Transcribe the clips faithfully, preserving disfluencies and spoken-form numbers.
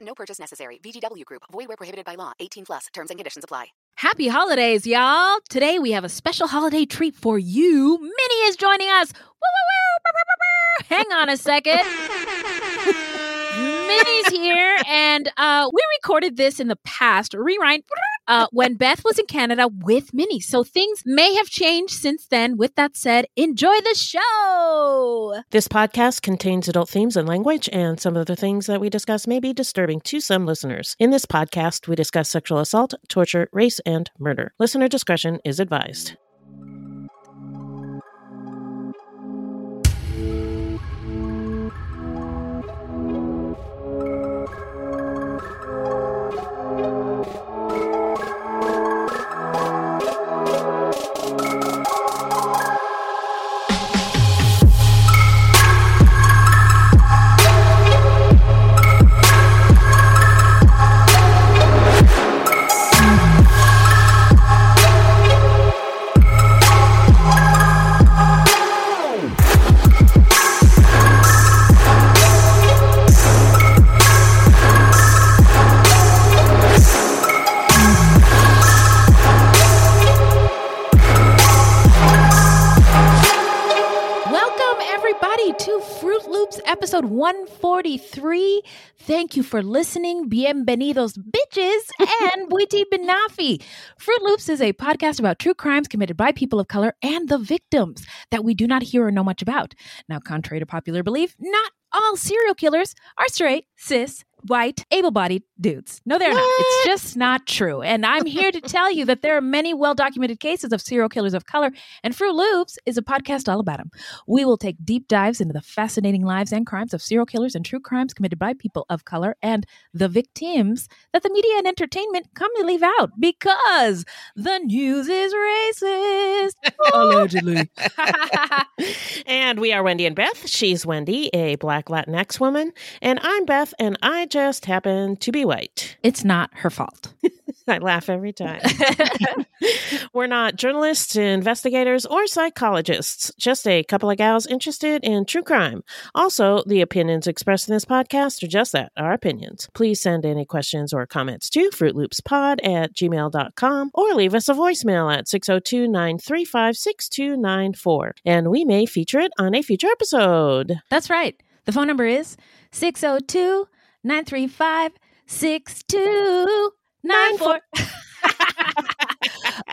No purchase necessary. V G W Group. Void where prohibited by law. eighteen plus. Terms and conditions apply. Happy holidays, y'all. Today we have a special holiday treat for you. Minnie is joining us. Woo, woo, woo. Hang on a second. Minnie's here, and uh, we recorded this in the past. Rewind. Uh, when Beth was in Canada with Minnie. So things may have changed since then. With that said, enjoy the show. This podcast contains adult themes and language, and some of the things that we discuss may be disturbing to some listeners. In this podcast, we discuss sexual assault, torture, race, and murder. Listener discretion is advised. one forty-three. Thank you for listening. Bienvenidos, bitches, and Buiti Binafi. Fruit Loops is a podcast about true crimes committed by people of color and the victims that we do not hear or know much about. Now, contrary to popular belief, not all serial killers are straight, cis, white, able-bodied dudes. No, they're what? Not. It's just not true. And I'm here to tell you that there are many well-documented cases of serial killers of color, and Fruit Loops is a podcast all about them. We will take deep dives into the fascinating lives and crimes of serial killers and true crimes committed by people of color and the victims that the media and entertainment commonly leave out because the news is racist. Allegedly. And we are Wendy and Beth. She's Wendy, a Black Latinx woman, and I'm Beth, and I just happen to be white. It's not her fault. I laugh every time. We're not journalists, investigators, or psychologists, just a couple of gals interested in true crime. Also, the opinions expressed in this podcast are just that, our opinions. Please send any questions or comments to fruitloopspod at gmail dot com or leave us a voicemail at six oh two, nine three five, six two nine four, and we may feature it on a future episode. That's right. The phone number is six oh two, nine three five, six two nine four.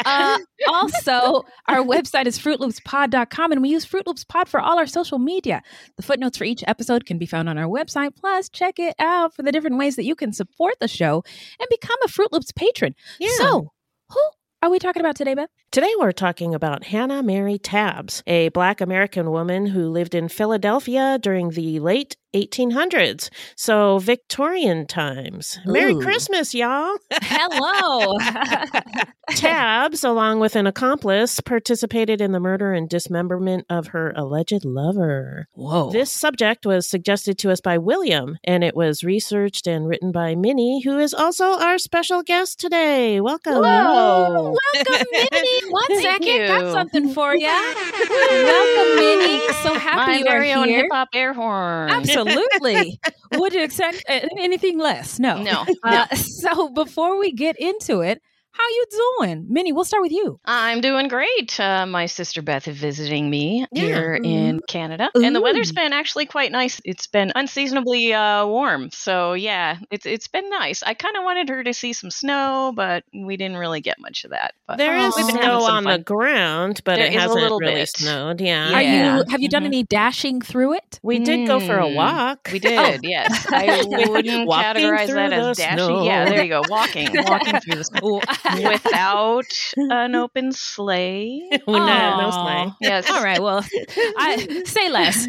Uh, also, our website is fruit loops pod dot com, and we use Fruit Loops Pod for all our social media. The footnotes for each episode can be found on our website. Plus, check it out for the different ways that you can support the show and become a Fruit Loops patron. Yeah. So, who are we talking about today, Beth? Today we're talking about Hannah Mary Tabbs, a Black American woman who lived in Philadelphia during the late eighteen hundreds, so Victorian times. Ooh. Merry Christmas, y'all. Hello. Tabbs, along with an accomplice, participated in the murder and dismemberment of her alleged lover. Whoa. This subject was suggested to us by William, and it was researched and written by Minnie, who is also our special guest today. Welcome. Whoa. Welcome, Minnie. One second, I got something for you. Welcome, Minnie. So happy My you are here. My very own hip-hop air horn. Absolutely. Absolutely. Would you accept anything less? No. No. Uh, so before we get into it, how you doing? Minnie, we'll start with you. I'm doing great. Uh, my sister Beth is visiting me yeah. here mm. in Canada. Ooh. And the weather's been actually quite nice. It's been unseasonably uh, warm. So yeah, it's it's been nice. I kind of wanted her to see some snow, but we didn't really get much of that. But there is snow on fun. the ground, but there it hasn't really bit. snowed. Yeah. yeah. Are you, have you done mm-hmm. any dashing through it? We mm. did go for a walk. We did, oh. yes. I wouldn't categorize that as dashing. Snow. Yeah, there you go. Walking. Walking through the snow. without an open sleigh. Well, no, no sleigh. Yes. All right. Well, I say less.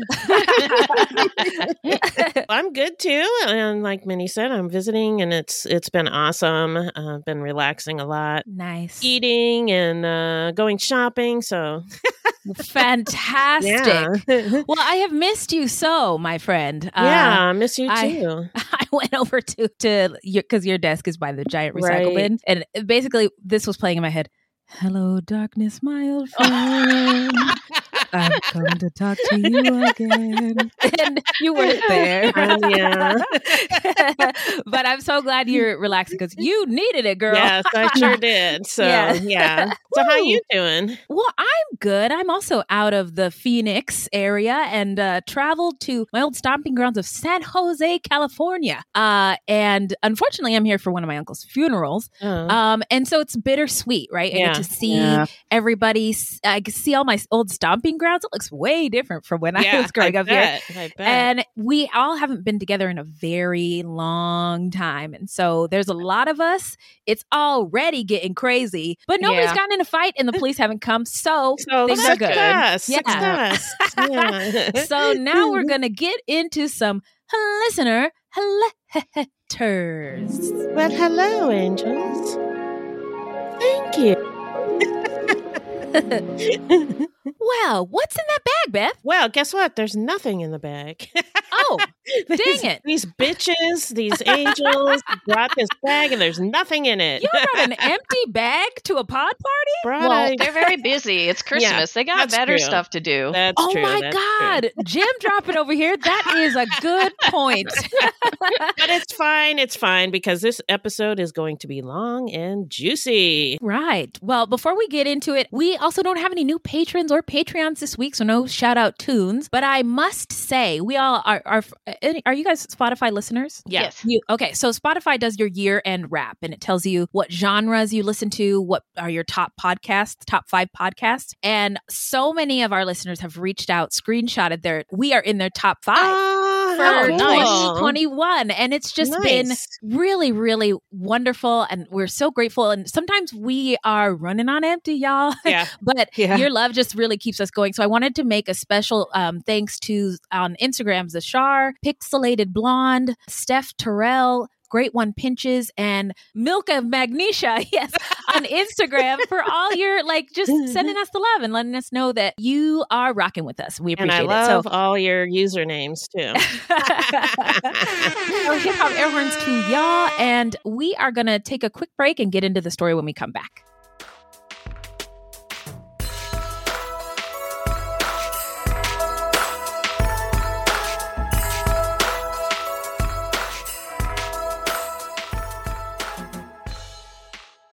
I'm good too, and like Minnie said, I'm visiting, and it's it's been awesome. I've uh, been relaxing a lot. Nice. Eating and uh, going shopping. So. Fantastic. Yeah. Well, I have missed you so, my friend. Yeah, uh, I miss you too. I, I went over to, to your, because your desk is by the giant recycle bin. Right. And basically, this was playing in my head. Hello, darkness, my old friend. I've come to talk to you again. And you weren't there. Um, yeah. But I'm so glad you're relaxing because you needed it, girl. Yes, I sure did. So, yeah. yeah. So, how you doing? Well, I'm good. I'm also out of the Phoenix area and uh, traveled to my old stomping grounds of San Jose, California. Uh, and unfortunately, I'm here for one of my uncle's funerals. Oh. Um, and so, it's bittersweet, right? Yeah. I get to see yeah. everybody. I see all my old stomping grounds. It looks way different from when yeah, I was growing I up bet, here. I bet. And we all haven't been together in a very long time. And so there's a lot of us. It's already getting crazy, but nobody's yeah. gotten in a fight and the police haven't come. So, so things are good. Success. Yeah. Success. Yeah. So now we're going to get into some listener letters. Well, hello, angels. Thank you. Well, what's in that bag, Beth? Well, guess what? There's nothing in the bag. Oh, dang these, it. These bitches, these angels brought this bag and there's nothing in it. You brought an empty bag to a pod party? Brought well, a- they're very busy. It's Christmas. Yeah, they got better true. stuff to do. That's oh true. my that's God. True. Jim dropping over here. That is a good point. But it's fine. It's fine because this episode is going to be long and juicy. Right. Well, before we get into it, we also don't have any new patrons or Patreons this week, so no shout out tunes. But I must say, we all are. Are, are you guys Spotify listeners? Yes. You, okay, so Spotify does your year end wrap, and it tells you what genres you listen to, what are your top podcasts, top five podcasts, and so many of our listeners have reached out, screenshotted their. We are in their top five. Oh. For oh, twenty twenty-one. Nice. And it's just nice. been really, really wonderful. And we're so grateful. And sometimes we are running on empty, y'all. Yeah. But yeah. your love just really keeps us going. So I wanted to make a special um, thanks to on Instagram, Zashar, Pixelated Blonde, Steph Terrell, Great One Pinches, and Milk of Magnesia, yes, on Instagram for all your, like, just sending us the love and letting us know that you are rocking with us. We appreciate it. And I love it, so. all your usernames, too. So hip hop everyone's to y'all, and we are going to take a quick break and get into the story when we come back.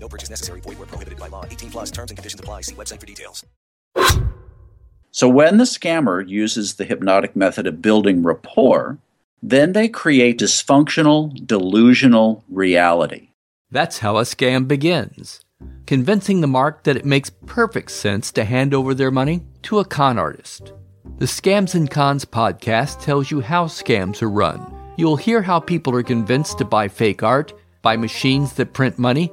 No purchase necessary. Void where prohibited by law. eighteen plus terms and conditions apply. See website for details. So when the scammer uses the hypnotic method of building rapport, then they create dysfunctional, delusional reality. That's how a scam begins. Convincing the mark that it makes perfect sense to hand over their money to a con artist. The Scams and Cons podcast tells you how scams are run. You'll hear how people are convinced to buy fake art, buy machines that print money,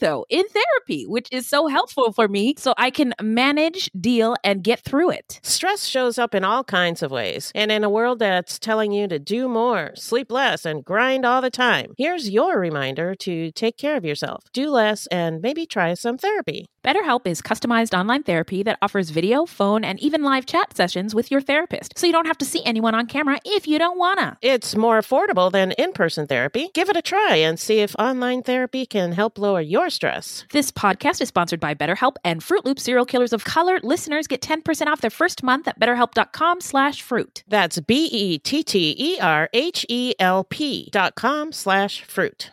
though in therapy, which is so helpful for me so I can manage, deal, and get through it. Stress shows up in all kinds of ways. And in a world that's telling you to do more, sleep less, and grind all the time, here's your reminder to take care of yourself, do less, and maybe try some therapy. BetterHelp is customized online therapy that offers video, phone, and even live chat sessions with your therapist, so you don't have to see anyone on camera if you don't wanna. It's more affordable than in-person therapy. Give it a try and see if online therapy can help lower your stress. This podcast is sponsored by BetterHelp, and Fruit Loop Serial Killers of Color listeners get ten percent off their first month at betterhelp.com slash fruit. That's B-E-T-T-E-R-H-E-L-P dot com slash fruit.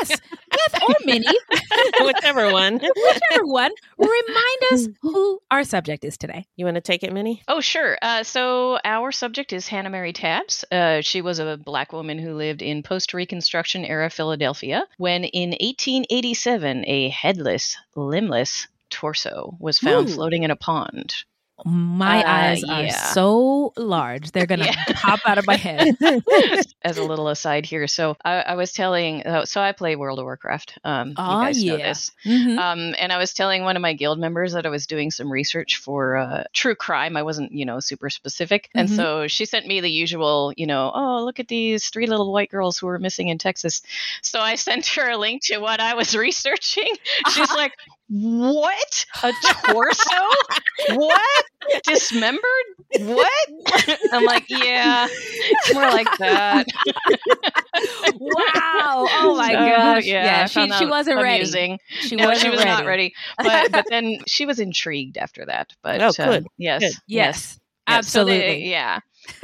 Yes, Beth or Minnie. Whichever one. Whichever one. Remind us who our subject is today. You want to take it, Minnie? Oh, sure. Uh, so our subject is Hannah Mary Tabbs. Uh, she was a Black woman who lived in post-Reconstruction era Philadelphia when in eighteen eighty-seven, a headless, limbless torso was found Ooh. floating in a pond. My uh, eyes are yeah. so large. They're going to yeah. pop out of my head. As a little aside here. So I, I was telling, uh, so I play World of Warcraft. Um, oh, you guys yeah. know this. Mm-hmm. Um, and I was telling one of my guild members that I was doing some research for uh, true crime. I wasn't, you know, super specific. And mm-hmm. so she sent me the usual, you know, oh, look at these three little white girls who were missing in Texas. So I sent her a link to what I was researching. She's uh-huh. like, what? A torso? What? Dismembered? What? I'm like, yeah, it's more like that. Wow. Oh my so, gosh. Yeah. yeah she, she wasn't amusing. ready. She no, wasn't she was ready. not ready. But, but then she was intrigued after that. But oh, good. Uh, yes, good. yes. Yes. Absolutely. So they, yeah.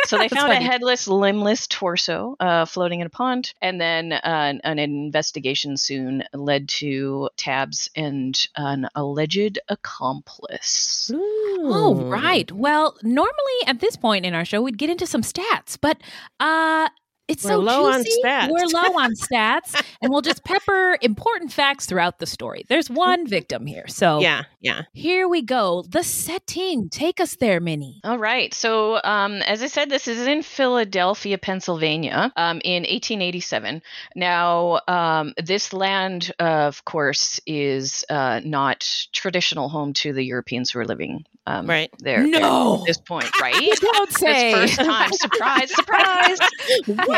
So they found funny. a headless, limbless torso uh, floating in a pond. And then uh, an, an investigation soon led to Tabbs and an alleged accomplice. Ooh. Oh, right. Well, normally at this point in our show, we'd get into some stats, but... uh It's We're so low juicy. On stats. We're low on stats, and we'll just pepper important facts throughout the story. There's one victim here, so yeah, yeah. Here we go. The setting. Take us there, Minnie. All right. So, um, as I said, this is in Philadelphia, Pennsylvania, um, in eighteen eighty-seven. Now, um, this land, uh, of course, is uh, not traditional home to the Europeans who are living um, right there. No, there at this point, right? You don't say. This first time, surprise, surprise. What?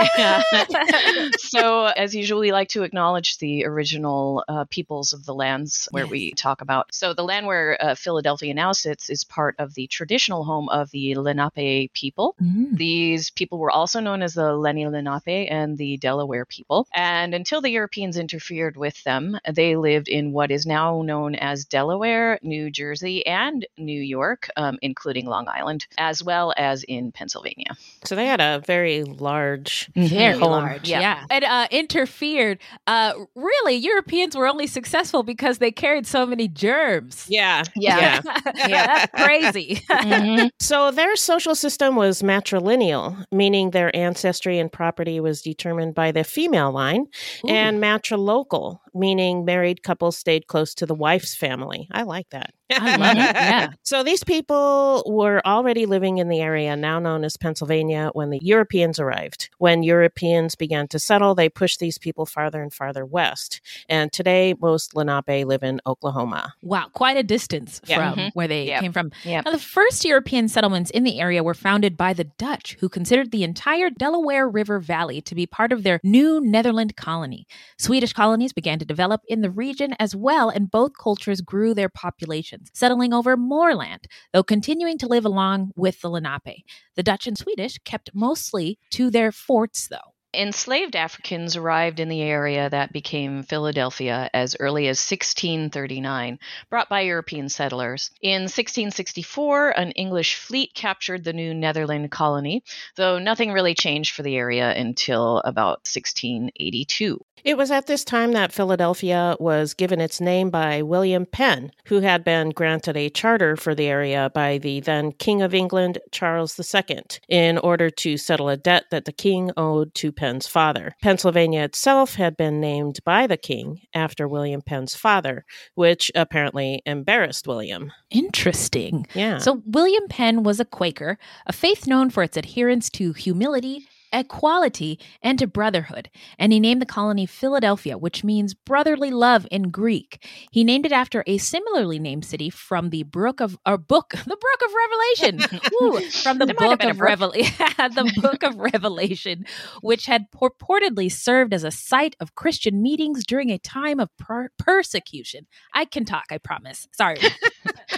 So, as usual, we like to acknowledge the original uh, peoples of the lands where yes. we talk about. So the land where uh, Philadelphia now sits is part of the traditional home of the Lenape people. Mm. These people were also known as the Lenni Lenape and the Delaware people. And until the Europeans interfered with them, they lived in what is now known as Delaware, New Jersey, and New York, um, including Long Island, as well as in Pennsylvania. So they had a very large very home. large, yeah. yeah. And uh, interfered. Uh, really, Europeans were only successful because they carried so many germs. Yeah. Yeah. yeah. yeah. That's crazy. Mm-hmm. So their social system was matrilineal, meaning their ancestry and property was determined by the female line, Ooh. and matrilocal, meaning married couples stayed close to the wife's family. I like that. I love it. Yeah. So these people were already living in the area now known as Pennsylvania when the Europeans arrived. When Europeans began to settle, they pushed these people farther and farther west. And today, most Lenape live in Oklahoma. Wow, quite a distance yeah. from mm-hmm. where they yep. came from. Yep. Now, the first European settlements in the area were founded by the Dutch, who considered the entire Delaware River Valley to be part of their new Netherland colony. Swedish colonies began to develop in the region as well, and both cultures grew their populations, settling over more land, though continuing to live along with the Lenape. The Dutch and Swedish kept mostly to their forts, though. Enslaved Africans arrived in the area that became Philadelphia as early as sixteen thirty-nine, brought by European settlers. In sixteen sixty-four, an English fleet captured the new Netherland colony, though nothing really changed for the area until about sixteen eighty-two. It was at this time that Philadelphia was given its name by William Penn, who had been granted a charter for the area by the then King of England, Charles the Second, in order to settle a debt that the king owed to Penn's father. Pennsylvania itself had been named by the king after William Penn's father, which apparently embarrassed William. Interesting. Yeah. So William Penn was a Quaker, a faith known for its adherence to humility, equality, and to brotherhood, and he named the colony Philadelphia, which means brotherly love in Greek. He named it after a similarly named city from the Brook of or book, the Brook of Revelation, Ooh, from the Book of Revelation, the Book of Revelation, which had purportedly served as a site of Christian meetings during a time of per- persecution. I can talk, I promise. Sorry.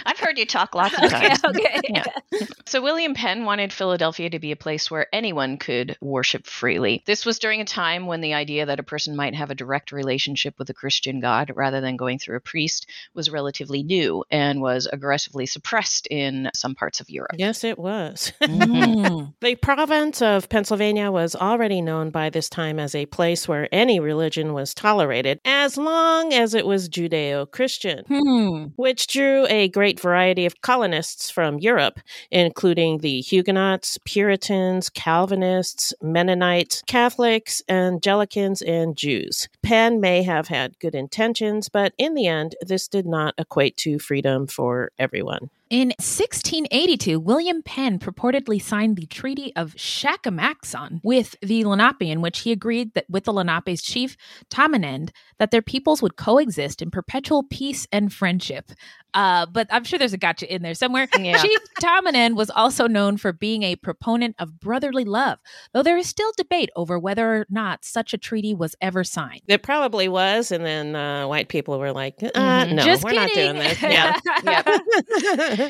I've heard you talk lots of times. Okay, okay. Yeah. So William Penn wanted Philadelphia to be a place where anyone could worship freely. This was during a time when the idea that a person might have a direct relationship with a Christian god rather than going through a priest was relatively new and was aggressively suppressed in some parts of Europe. Yes, it was. Mm. The province of Pennsylvania was already known by this time as a place where any religion was tolerated as long as it was Judeo-Christian, hmm. which drew a great variety of colonists from Europe, including the Huguenots, Puritans, Calvinists, Mennonites, Catholics, Anglicans, and Jews. Penn may have had good intentions, but in the end, this did not equate to freedom for everyone. In sixteen eighty-two, William Penn purportedly signed the Treaty of Shackamaxon with the Lenape, in which he agreed that with the Lenape's chief, Tamanand, that their peoples would coexist in perpetual peace and friendship. Uh, but I'm sure there's a gotcha in there somewhere. Yeah. Chief Tamanand was also known for being a proponent of brotherly love, though there is still debate over whether or not such a treaty was ever signed. It probably was, and then uh, white people were like, uh, mm-hmm. no, Just we're kidding. not doing this. Yeah. yeah.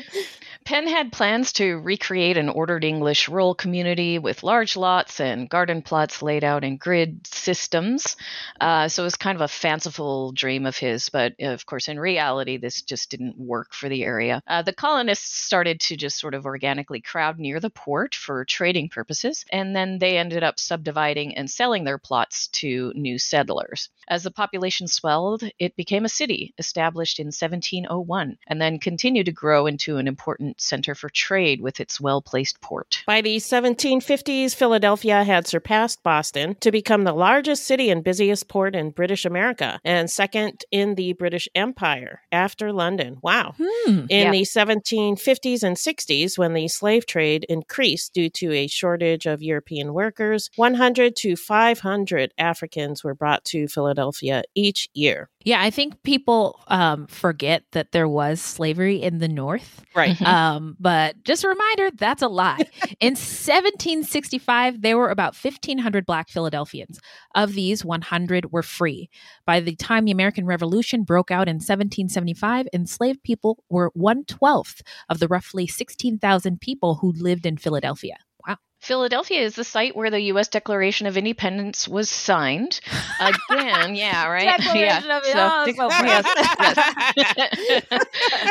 Penn had plans to recreate an ordered English rural community with large lots and garden plots laid out in grid systems. Uh, so it was kind of a fanciful dream of his. But of course, in reality, this just didn't work for the area. Uh, the colonists started to just sort of organically crowd near the port for trading purposes. And then they ended up subdividing and selling their plots to new settlers. As the population swelled, it became a city established in seventeen oh one and then continued to grow into to an important center for trade with its well-placed port. By the seventeen fifties, Philadelphia had surpassed Boston to become the largest city and busiest port in British America and second in the British Empire after London. Wow. Hmm, in yeah. the seventeen fifties and sixties, when the slave trade increased due to a shortage of European workers, one hundred to five hundred Africans were brought to Philadelphia each year. Yeah, I think people um, forget that there was slavery in the North. Right. Mm-hmm. Uh, Um, but just a reminder, that's a lie. In seventeen sixty-five, there were about fifteen hundred Black Philadelphians. Of these, one hundred were free. By the time the American Revolution broke out in seventeen seventy-five, enslaved people were one twelfth of the roughly sixteen thousand people who lived in Philadelphia. Wow. Philadelphia is the site where the U S Declaration of Independence was signed. Again, yeah, right? Declaration yeah. of Independence. So, yes, yes.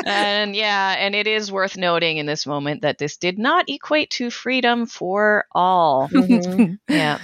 And yeah, and it is worth noting in this moment that this did not equate to freedom for all. Mm-hmm. Yeah.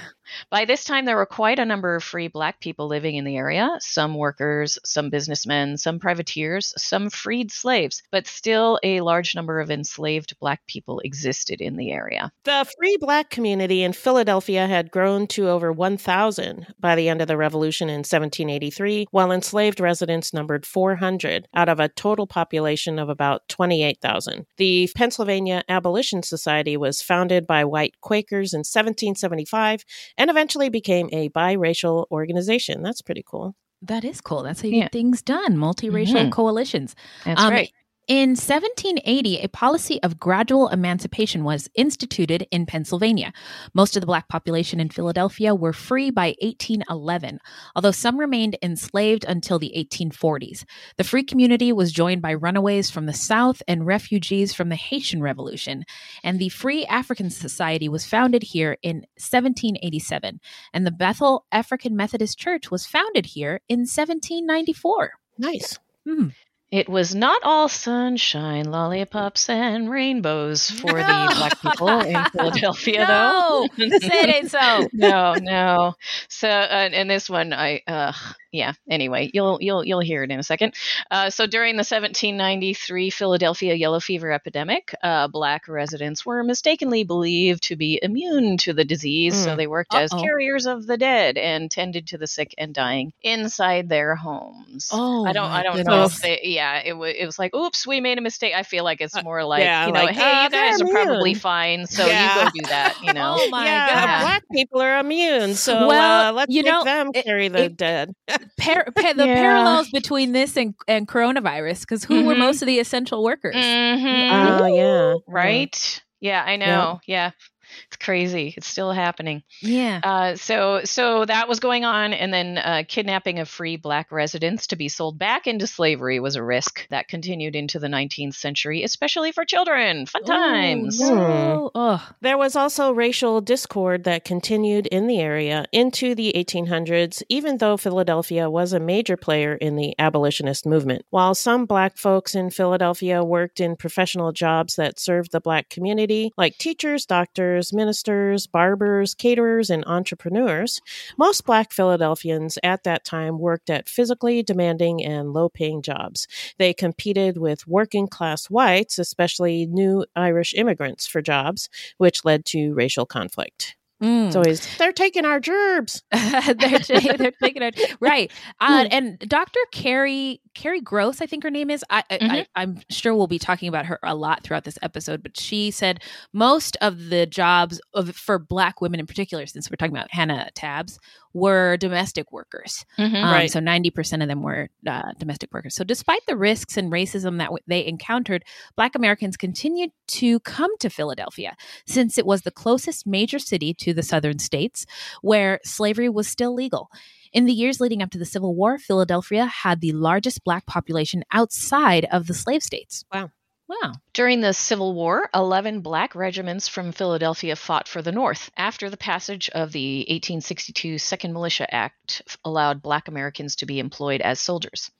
By this time, there were quite a number of free Black people living in the area, some workers, some businessmen, some privateers, some freed slaves, but still a large number of enslaved Black people existed in the area. The free Black community in Philadelphia had grown to over one thousand by the end of the Revolution in seventeen eighty-three, while enslaved residents numbered four hundred out of a total population of about twenty-eight thousand. The Pennsylvania Abolition Society was founded by white Quakers in seventeen seventy-five and eventually became a biracial organization. That's pretty cool. That is cool. That's how you yeah. get things done. Multiracial mm-hmm. coalitions. That's um, right. In seventeen eighty, a policy of gradual emancipation was instituted in Pennsylvania. Most of the Black population in Philadelphia were free by eighteen eleven, although some remained enslaved until the eighteen forties. The free community was joined by runaways from the South and refugees from the Haitian Revolution, and the Free African Society was founded here in seventeen eighty-seven, and the Bethel African Methodist Church was founded here in seventeen ninety-four. Nice. Hmm. It was not all sunshine, lollipops, and rainbows for no. the Black people in Philadelphia, no. though. No, said it so. No, no. So, uh, and this one, I, uh, yeah. Anyway, you'll you'll you'll hear it in a second. Uh, so, during the seventeen ninety-three Philadelphia yellow fever epidemic, uh, Black residents were mistakenly believed to be immune to the disease, mm. so they worked Uh-oh. as carriers of the dead and tended to the sick and dying inside their homes. Oh, I don't, I don't goodness. know if they. Yeah, Yeah, it was. It was like, oops, we made a mistake. I feel like it's more like, yeah, you know, like, hey, uh, you guys are probably fine, so yeah. you go do that. You know, oh my yeah, god, Black people are immune, so well, uh, let's you make know, them carry it, the it, dead. par- par- the yeah. parallels between this and, and coronavirus, because who mm-hmm. were most of the essential workers? Mm-hmm. Oh yeah, right. Mm. Yeah, I know. Yeah. yeah. It's crazy. It's still happening. Yeah. Uh, so so that was going on. And then uh, kidnapping of free Black residents to be sold back into slavery was a risk that continued into the nineteenth century, especially for children. Fun times. Ooh, no. oh. There was also racial discord that continued in the area into the eighteen hundreds, even though Philadelphia was a major player in the abolitionist movement. While some Black folks in Philadelphia worked in professional jobs that served the Black community, like teachers, doctors, ministers, barbers, caterers, and entrepreneurs, most Black Philadelphians at that time worked at physically demanding and low-paying jobs. They competed with working-class whites, especially new Irish immigrants, for jobs, which led to racial conflict. Mm. It's always, they're taking our gerbs. they're, t- they're taking our right. Uh, mm. And Doctor Kali Kali Gross, I think her name is. I, I, mm-hmm. I, I'm sure we'll be talking about her a lot throughout this episode. But she said most of the jobs of, for Black women in particular, since we're talking about Hannah Tabbs, were domestic workers. Mm-hmm. Um, right. So ninety percent of them were uh, domestic workers. So despite the risks and racism that w- they encountered, Black Americans continued to come to Philadelphia since it was the closest major city to the southern states where slavery was still legal. In the years leading up to the Civil War, Philadelphia had the largest Black population outside of the slave states. Wow. Wow. During the Civil War, eleven Black regiments from Philadelphia fought for the North. After the passage of the eighteen sixty-two Second Militia Act allowed Black Americans to be employed as soldiers.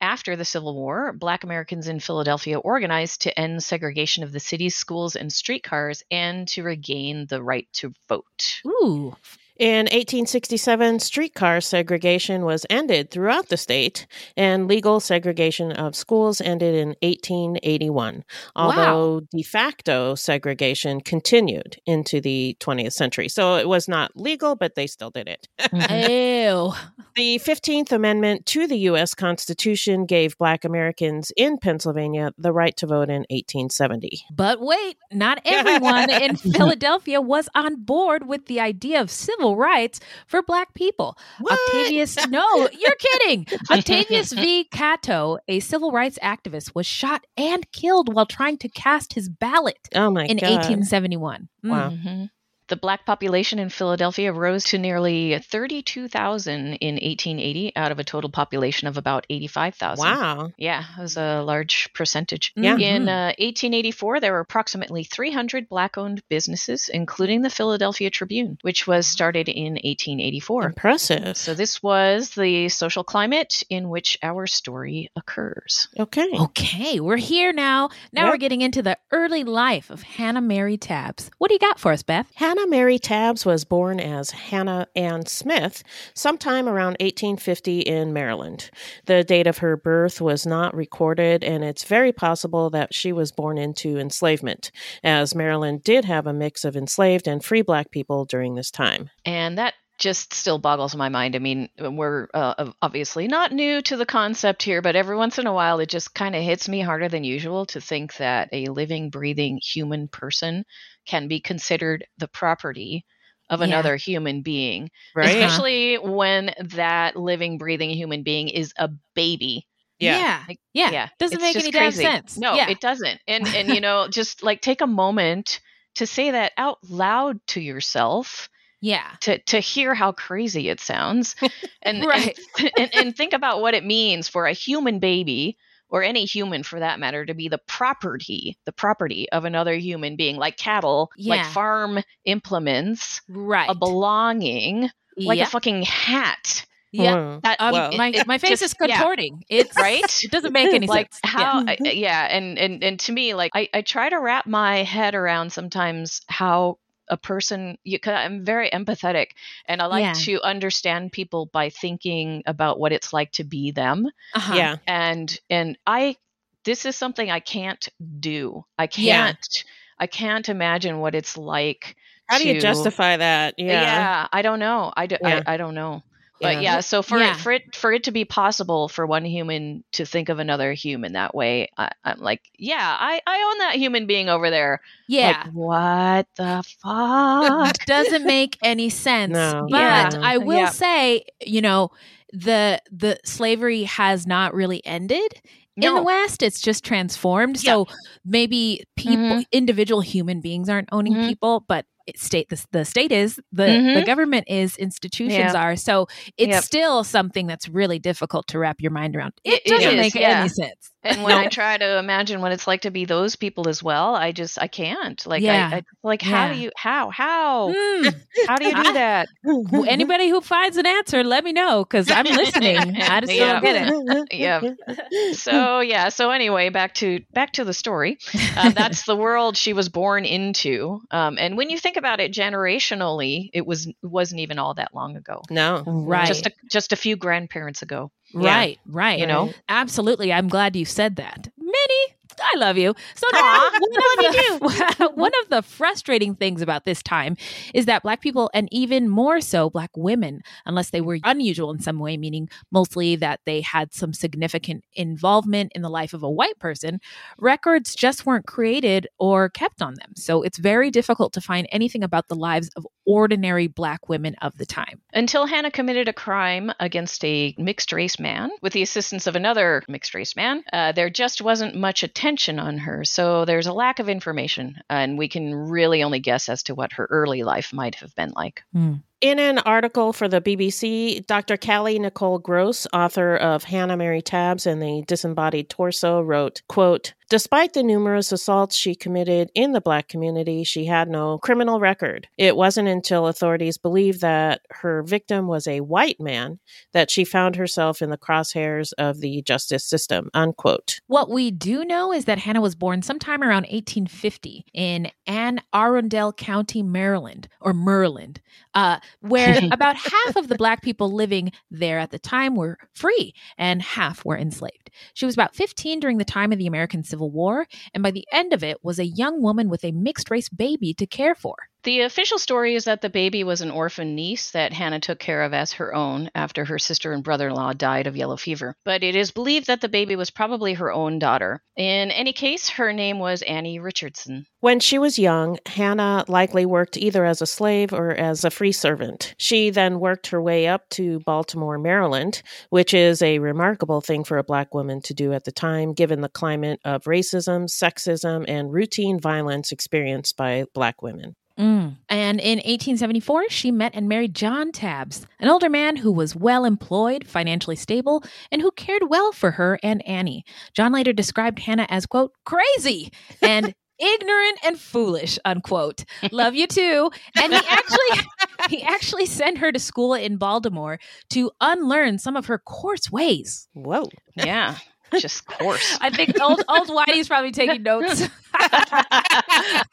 After the Civil War, Black Americans in Philadelphia organized to end segregation of the city's schools and streetcars and to regain the right to vote. Ooh. In eighteen sixty-seven, streetcar segregation was ended throughout the state, and legal segregation of schools ended in eighteen eighty-one, although wow. de facto segregation continued into the twentieth century. So it was not legal, but they still did it. Ew. The fifteenth Amendment to the U S Constitution gave Black Americans in Pennsylvania the right to vote in eighteen seventy. But wait, not everyone in Philadelphia was on board with the idea of civil civil rights for Black people. What? Octavius, no, you're kidding. Octavius V. Cato, a civil rights activist, was shot and killed while trying to cast his ballot oh my in God. eighteen seventy-one. Wow. Mm-hmm. The Black population in Philadelphia rose to nearly thirty-two thousand in eighteen eighty out of a total population of about eighty-five thousand. Wow. Yeah, it was a large percentage. Yeah. In uh, eighteen eighty-four, there were approximately three hundred Black-owned businesses, including the Philadelphia Tribune, which was started in eighteen eighty-four. Impressive. So this was the social climate in which our story occurs. Okay. Okay, we're here now. Now yep. we're getting into the early life of Hannah Mary Tabbs. What do you got for us, Beth? Hannah Mary Tabbs was born as Hannah Ann Smith sometime around eighteen fifty in Maryland. The date of her birth was not recorded, and it's very possible that she was born into enslavement, as Maryland did have a mix of enslaved and free Black people during this time. And that just still boggles my mind. I mean, we're uh, obviously not new to the concept here, but every once in a while it just kind of hits me harder than usual to think that a living, breathing human person can be considered the property of another yeah. human being, right? Especially yeah. when that living, breathing human being is a baby. Yeah. Yeah. Like, yeah. yeah. Doesn't it's make any crazy. damn sense. No, yeah. it doesn't. And, and, you know, just like take a moment to say that out loud to yourself. Yeah. To to hear how crazy it sounds and, right. and, and and think about what it means for a human baby or any human for that matter to be the property, the property of another human being, like cattle, yeah. like farm implements, right. a belonging, like yep. a fucking hat. Yeah, that, um, well, it, my it my face just, is contorting. Yeah. It's right. It doesn't make any like sense. How? Yeah, I, yeah and, and and to me, like I, I try to wrap my head around sometimes how a person, you, 'cause I'm very empathetic and I like yeah. to understand people by thinking about what it's like to be them. Uh-huh. Yeah. And, and I, this is something I can't do. I can't, yeah. I can't imagine what it's like. How to, do you justify that? Yeah. Yeah. I don't know. I, do, yeah. I, I don't know. Yeah. But yeah, so for yeah. it, for it for it to be possible for one human to think of another human that way, I, I'm like, yeah, I, I own that human being over there. Yeah, like, what the fuck? Doesn't make any sense. No. But yeah. I will yeah. say, you know, the the slavery has not really ended. No. In the West, it's just transformed. Yeah. So maybe people, mm-hmm. individual human beings aren't owning mm-hmm. people, but. It state the, the state is the, mm-hmm. the government is institutions yeah. are so it's yep. still something that's really difficult to wrap your mind around. It, it doesn't is, make yeah. any sense. And when I try to imagine what it's like to be those people as well, I just I can't. Like yeah. I, I like yeah. how do you how how mm. how do you do that? I, anybody who finds an answer, let me know because I'm listening. I just yeah. don't get it. Yeah. So yeah. So anyway, back to back to the story. Uh, that's the world she was born into, um, and when you think about it generationally, it was wasn't even all that long ago. No, right? Just a, just a few grandparents ago. Right, yeah. right. You know, absolutely. I'm glad you said that, Minnie. I love you. So now, one, of the, one of the frustrating things about this time is that Black people, and even more so Black women, unless they were unusual in some way, meaning mostly that they had some significant involvement in the life of a white person, records just weren't created or kept on them. So it's very difficult to find anything about the lives of ordinary Black women of the time. Until Hannah committed a crime against a mixed-race man with the assistance of another mixed-race man, uh, there just wasn't much attention Attention on her, so there's a lack of information, and we can really only guess as to what her early life might have been like. Mm. In an article for the B B C, Doctor Kali Nicole Gross, author of Hannah Mary Tabbs and the Disembodied Torso, wrote, quote, "Despite the numerous assaults she committed in the Black community, she had no criminal record. It wasn't until authorities believed that her victim was a white man that she found herself in the crosshairs of the justice system," unquote. What we do know is that Hannah was born sometime around eighteen fifty in Anne Arundel County, Maryland, or Merland, uh, where about half of the Black people living there at the time were free and half were enslaved. She was about fifteen during the time of the American Civil War, and by the end of it was a young woman with a mixed-race baby to care for. The official story is that the baby was an orphan niece that Hannah took care of as her own after her sister and brother-in-law died of yellow fever. But it is believed that the baby was probably her own daughter. In any case, her name was Annie Richardson. When she was young, Hannah likely worked either as a slave or as a free servant. She then worked her way up to Baltimore, Maryland, which is a remarkable thing for a Black woman to do at the time, given the climate of racism, sexism, and routine violence experienced by Black women. Mm. And in eighteen seventy-four, she met and married John Tabbs, an older man who was well-employed, financially stable, and who cared well for her and Annie. John later described Hannah as, quote, crazy and ignorant and foolish, unquote. Love you too. And he actually he actually sent her to school in Baltimore to unlearn some of her coarse ways. Whoa. Yeah. Just coarse. I think old old Whitey's probably taking notes.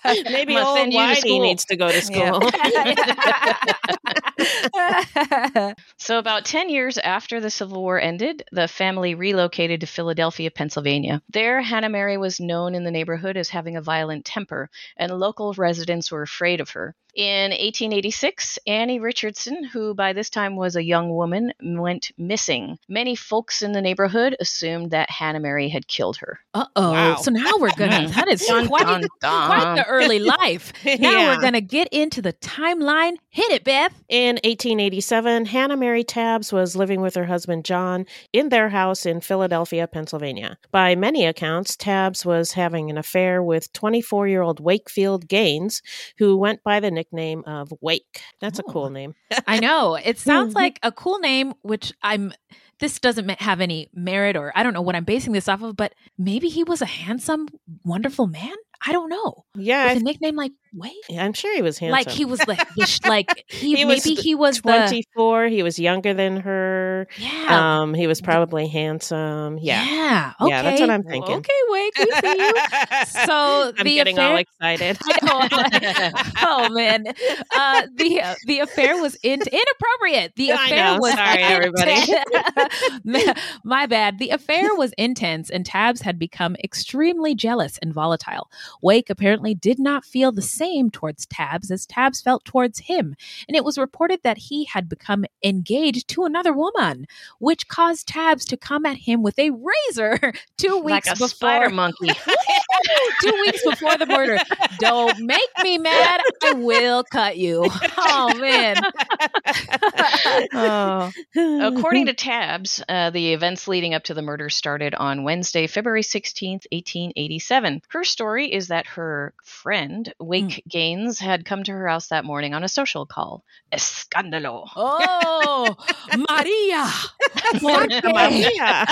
Maybe old Whitey needs to go to school. Yeah. So about ten years after the Civil War ended, the family relocated to Philadelphia, Pennsylvania. There, Hannah Mary was known in the neighborhood as having a violent temper, and local residents were afraid of her. In eighteen eighty-six, Annie Richardson, who by this time was a young woman, went missing. Many folks in the neighborhood assumed that Hannah Mary had killed her. Uh-oh. Wow. So now we're going to, that is dun, quite, dun, dun. quite the early life. Now yeah. we're going to get into the timeline. Hit it, Beth. In eighteen eighty-seven, Hannah Mary Tabbs was living with her husband, John, in their house in Philadelphia, Pennsylvania. By many accounts, Tabbs was having an affair with twenty-four-year-old Wakefield Gaines, who went by the nickname Nickname of Wake. That's oh. a cool name. I know. It sounds like a cool name, which I'm, this doesn't have any merit, or I don't know what I'm basing this off of, but maybe he was a handsome, wonderful man. I don't know. Yeah. With a nickname like Wake? Yeah, I'm sure he was handsome. Like he was like, like he, he maybe was he was twenty-four. The... He was younger than her. Yeah. Um, he was probably handsome. Yeah. Yeah. Okay. Yeah, that's what I'm thinking. Okay, Wake, we see you. So I'm the getting affair... all excited. Oh, man. Uh, the uh, the affair was in- inappropriate. The affair I know. was Sorry, everybody. My bad. The affair was intense, and Tabbs had become extremely jealous and volatile. Wake apparently did not feel the same towards Tabbs as Tabbs felt towards him, and it was reported that he had become engaged to another woman, which caused Tabbs to come at him with a razor two weeks like a before spider monkey. two weeks before the murder. Don't make me mad. I will cut you. Oh man. oh. According to Tabbs, uh, the events leading up to the murder started on Wednesday, February sixteenth, eighteen eighty-seven. Her story is that her friend, Wake mm. Gaines, had come to her house that morning on a social call. Escándalo. Oh, Maria. Maria.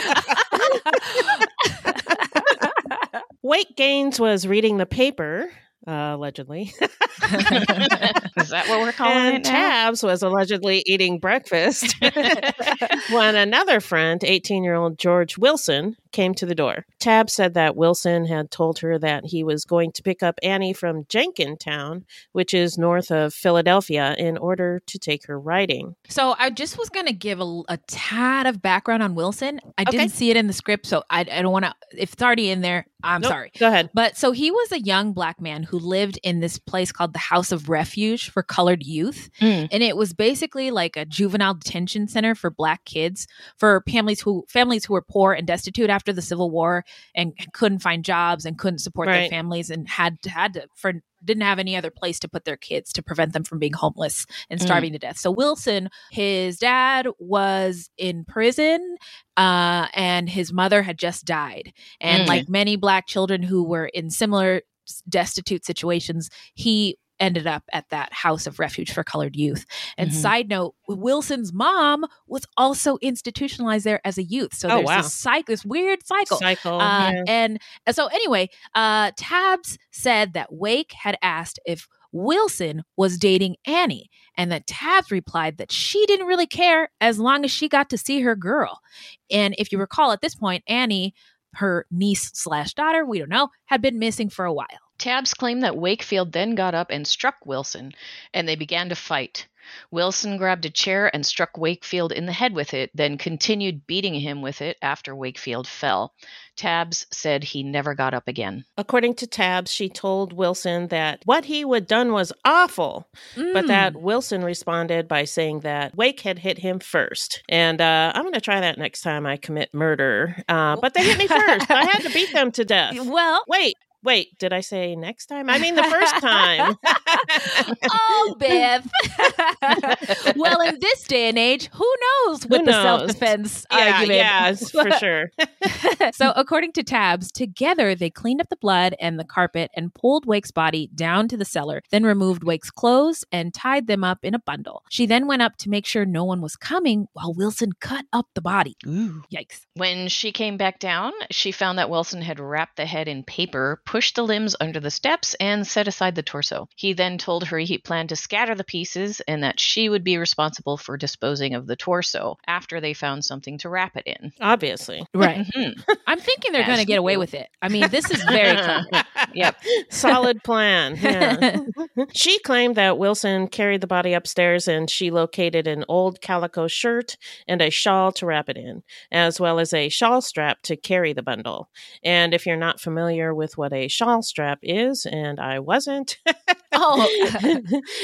Wake Gaines was reading the paper, uh, allegedly. Is that what we're calling and it now? Tabbs was allegedly eating breakfast when another friend, eighteen-year-old George Wilson, came to the door. Tabbs said that Wilson had told her that he was going to pick up Annie from Jenkintown, which is north of Philadelphia, in order to take her riding. So I just was going to give a, a tad of background on Wilson. I okay. didn't see it in the script, so I, I don't want to, if it's already in there, I'm nope. sorry. Go ahead. But so he was a young Black man who lived in this place called the House of Refuge for Colored Youth. Mm. And it was basically like a juvenile detention center for Black kids, for families who families who were poor and destitute after After the Civil War and couldn't find jobs and couldn't support right. their families and had had to for didn't have any other place to put their kids to prevent them from being homeless and starving mm. to death. So Wilson, his dad was in prison, uh, and his mother had just died. And mm. like many Black children who were in similar destitute situations, he ended up at that House of Refuge for Colored Youth. And mm-hmm. side note, Wilson's mom was also institutionalized there as a youth. So oh, there's wow. this, cycle, this weird cycle. cycle uh, yeah. And so anyway, uh, Tabbs said that Wake had asked if Wilson was dating Annie, and that Tabbs replied that she didn't really care as long as she got to see her girl. And if you recall, at this point, Annie, her niece slash daughter, we don't know, had been missing for a while. Tabbs claimed that Wakefield then got up and struck Wilson, and they began to fight. Wilson grabbed a chair and struck Wakefield in the head with it, then continued beating him with it after Wakefield fell. Tabbs said he never got up again. According to Tabbs, she told Wilson that what he had done was awful, mm. but that Wilson responded by saying that Wake had hit him first. And uh, I'm going to try that next time I commit murder. Uh, but they hit me first. I had to beat them to death. Well, wait. Wait, did I say next time? I mean the first time. Oh, Biff. Well, in this day and age, who knows with who knows? the self-defense yeah, argument? Yeah, for sure. So according to Tabbs, together they cleaned up the blood and the carpet and pulled Wake's body down to the cellar, then removed Wake's clothes and tied them up in a bundle. She then went up to make sure no one was coming while Wilson cut up the body. Ooh. Yikes. When she came back down, she found that Wilson had wrapped the head in paper, pushed the limbs under the steps, and set aside the torso. He then told her he planned to scatter the pieces and that she would be responsible for disposing of the torso after they found something to wrap it in. Obviously. Right. Mm-hmm. I'm thinking they're yes. going to get away with it. I mean, this is very clever. Yep. Solid plan. Yeah. She claimed that Wilson carried the body upstairs and she located an old calico shirt and a shawl to wrap it in, as well as a shawl strap to carry the bundle. And if you're not familiar with what a shawl strap is, and I wasn't. Oh,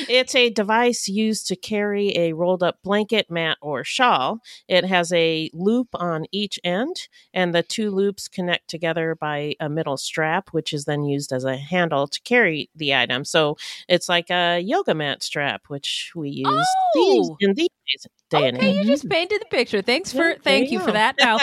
it's a device used to carry a rolled up blanket, mat, or shawl. It has a loop on each end, and the two loops connect together by a middle strap, which is then used as a handle to carry the item. So it's like a yoga mat strap, which we use oh! these in these days. Okay, and you just painted the picture. Thanks for, yeah, thank you, you for that. Now,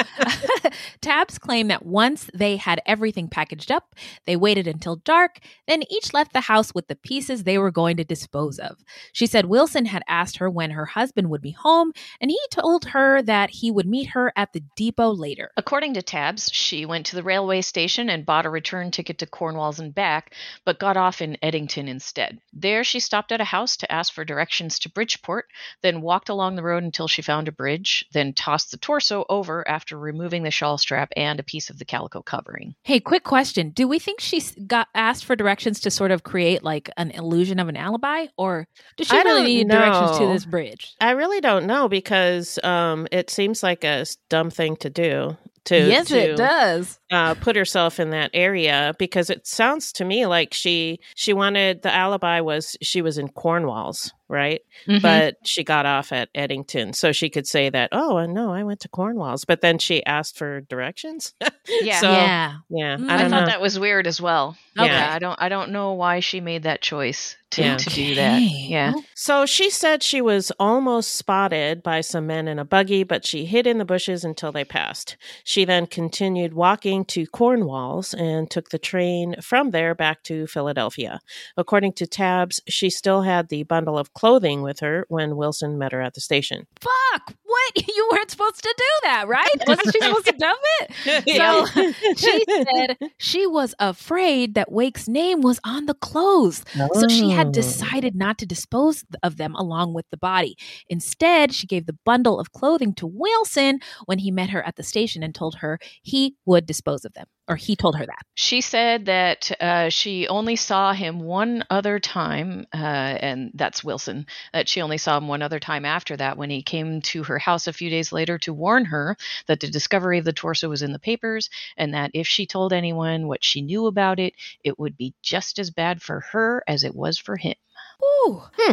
Tabbs claimed that once they had everything packaged up, they waited until dark, then each left the house with the pieces they were going to dispose of. She said Wilson had asked her when her husband would be home, and he told her that he would meet her at the depot later. According to Tabbs, she went to the railway station and bought a return ticket to Cornwalls and back, but got off in Eddington instead. There, she stopped at a house to ask for directions to Bridgeport, then walked along the road until she found a bridge, then tossed the torso over after removing the shawl strap and a piece of the calico covering. Hey, quick question. Do we think she got asked for directions to sort of create like an illusion of an alibi, or does she I really need know. directions to this bridge? I really don't know, because um, it seems like a dumb thing to do. To, yes, to, it does. Uh, put herself in that area, because it sounds to me like she she wanted the alibi was she was in Cornwalls, right? Mm-hmm. But she got off at Eddington, so she could say that, oh, no, I went to Cornwalls, but then she asked for directions. Yeah, so, yeah, yeah. Mm-hmm. I, I thought know. that was weird as well. Okay. Yeah, I don't, I don't know why she made that choice. To, yeah. to do that. Yeah. So she said she was almost spotted by some men in a buggy, but she hid in the bushes until they passed. She then continued walking to Cornwalls and took the train from there back to Philadelphia. According to Tabbs, she still had the bundle of clothing with her when Wilson met her at the station. Fuck! What? You weren't supposed to do that, right? Wasn't she supposed to dump it? Yeah. So she said she was afraid that Wake's name was on the clothes. Oh. So she had decided not to dispose of them along with the body. Instead, she gave the bundle of clothing to Wilson when he met her at the station and told her he would dispose of them. Or he told her that. She said that uh, she only saw him one other time, uh, and that's Wilson, that she only saw him one other time after that, when he came to her house a few days later to warn her that the discovery of the torso was in the papers, and that if she told anyone what she knew about it, it would be just as bad for her as it was for him. Ooh. Hmm.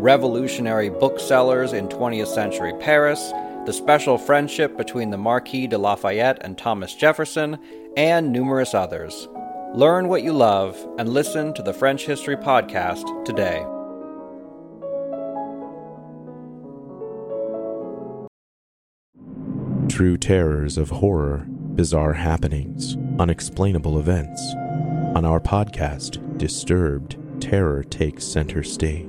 revolutionary booksellers in twentieth century Paris, the special friendship between the Marquis de Lafayette and Thomas Jefferson, and numerous others. Learn what you love and listen to the French History Podcast today. true terrors of horror, bizarre happenings, unexplainable events. On our podcast, Disturbed, terror takes center stage.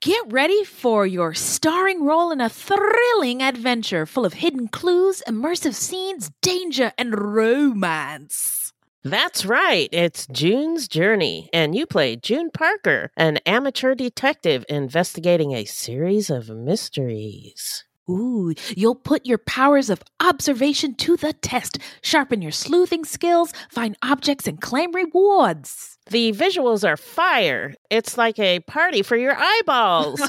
Get ready for your starring role in a thrilling adventure full of hidden clues, immersive scenes, danger, and romance. That's right. It's June's Journey, and you play June Parker, an amateur detective investigating a series of mysteries. Ooh, you'll put your powers of observation to the test, sharpen your sleuthing skills, find objects, and claim rewards. The visuals are fire. It's like a party for your eyeballs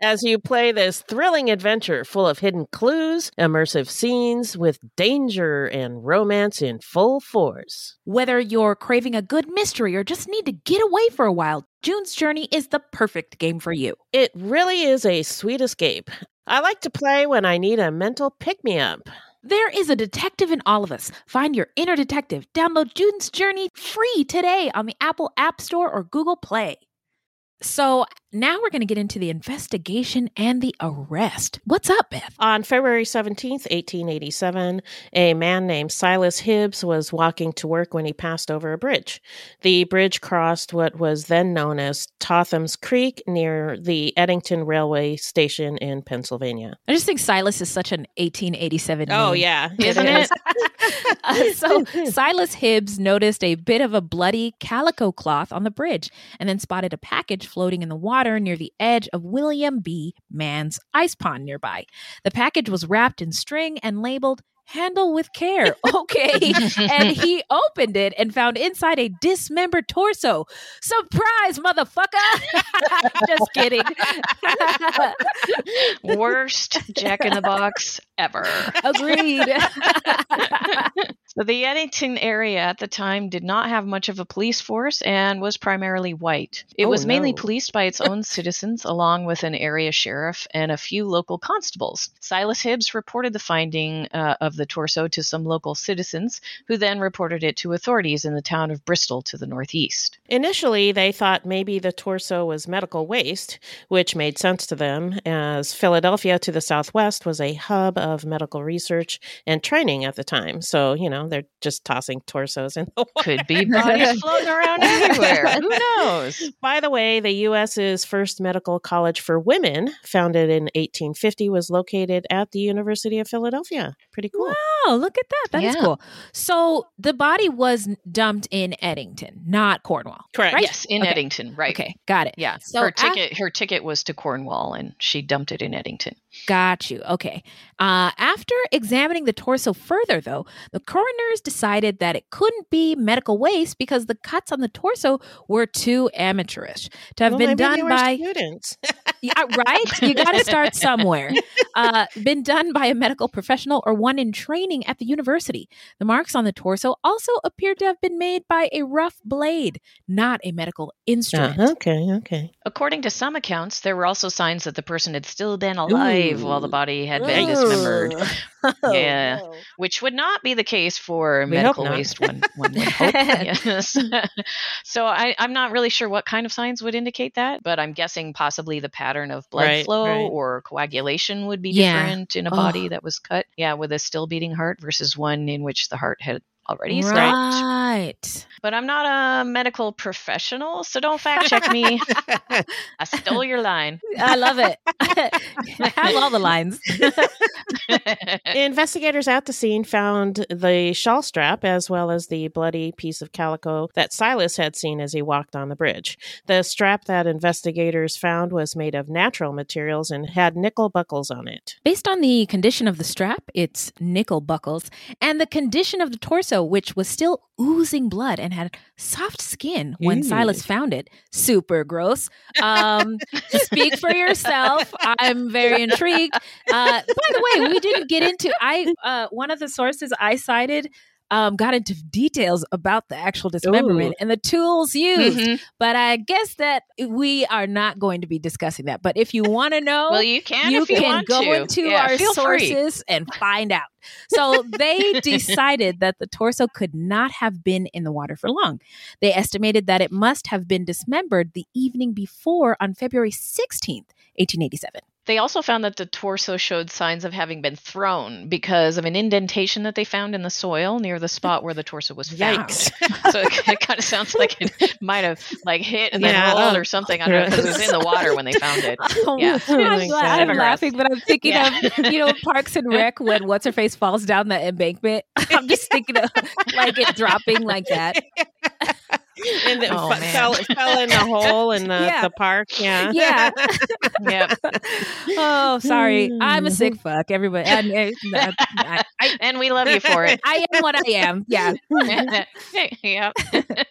as you play this thrilling adventure full of hidden clues, immersive scenes with danger and romance in full force. Whether you're craving a good mystery or just need to get away for a while, June's Journey is the perfect game for you. It really is a sweet escape. I like to play when I need a mental pick-me-up. There is a detective in all of us. Find your inner detective. Download June's Journey free today on the Apple App Store or Google Play. So now we're going to get into the investigation and the arrest. What's up, Beth? On February seventeenth, eighteen eighty-seven, a man named Silas Hibbs was walking to work when he passed over a bridge. The bridge crossed what was then known as Totham's Creek near the Eddington Railway Station in Pennsylvania. I just think Silas is such an eighteen eighty-seven name. Oh, yeah. Isn't it? uh, so Silas Hibbs noticed a bit of a bloody calico cloth on the bridge and then spotted a package floating in the water near the edge of William B. Mann's ice pond nearby. The package was wrapped in string and labeled "Handle with care." Okay. And he opened it and found inside a dismembered torso. Surprise, motherfucker. Just kidding. Worst Jack in the Box ever. Agreed. So the Eddington area at the time did not have much of a police force and was primarily white. It oh, was no. mainly policed by its own citizens, along with an area sheriff and a few local constables. Silas Hibbs reported the finding uh, of the torso to some local citizens, who then reported it to authorities in the town of Bristol to the northeast. Initially, they thought maybe the torso was medical waste, which made sense to them, as Philadelphia to the southwest was a hub of medical research and training at the time. So, you know, they're just tossing torsos in the water. Could be bodies floating around everywhere. Who knows? By the way, the U S's first medical college for women, founded in eighteen fifty, was located at the University of Philadelphia. Pretty cool. Wow, look at that. That yeah. is cool. So the body was dumped in Eddington, not Cornwall. Correct. Right? Yes, in okay. Eddington. Right. Okay, got it. Yeah. So her ticket, af- her ticket was to Cornwall, and she dumped it in Eddington. Got you. Okay. Uh, after examining the torso further, though, the coroners decided that it couldn't be medical waste because the cuts on the torso were too amateurish to have well, been done by students. Yeah, right? You got to start somewhere. Uh, been done by a medical professional or one in training at the university. The marks on the torso also appeared to have been made by a rough blade, not a medical instrument. Uh, okay. Okay. According to some accounts, there were also signs that the person had still been alive. Ooh. alive while the body had been dismembered. Yeah, oh, no. Which would not be the case for we medical waste, one would hope. Yes. So I, I'm not really sure what kind of signs would indicate that, but I'm guessing possibly the pattern of blood right, flow right. or coagulation would be yeah. different in a body oh. that was cut. Yeah, with a still beating heart versus one in which the heart had already stopped. Right. But I'm not a medical professional, so don't fact check me. I stole your line. I love it. I have all the lines. Investigators at the scene found the shawl strap as well as the bloody piece of calico that Silas had seen as he walked on the bridge. The strap that investigators found was made of natural materials and had nickel buckles on it. Based on the condition of the strap, it's nickel buckles, and the condition of the torso, which was still oozing blood and had soft skin when Ew. Silas found it. Super gross. Um, speak for yourself. I'm very intrigued. Uh, by the way, we didn't get into, I uh, one of the sources I cited um, got into details about the actual dismemberment Ooh. And the tools used. Mm-hmm. But I guess that we are not going to be discussing that. But if you want to know, well, you can, you if you can want go to. into yeah, our sources free. and find out. So they decided that the torso could not have been in the water for long. They estimated that it must have been dismembered the evening before on February sixteenth, eighteen eighty-seven. They also found that the torso showed signs of having been thrown because of an indentation that they found in the soil near the spot where the torso was found. Yikes. So it, it kind of sounds like it might have like hit and then yeah, rolled or something. I don't know, because it was in the water when they found it. Oh, yeah. I'm, I'm, glad, I'm laughing, but I'm thinking yeah. of, you know, Parks and Rec when What's-Her-Face falls down the embankment. I'm just thinking of like it dropping like that. And it oh, f- fell, fell in the hole in the, yeah. the park. Yeah. Yeah. Yep. Oh, sorry. I'm a sick fuck. Everybody. I, I, I, I, and we love you for it. I am what I am. Yeah. Yeah.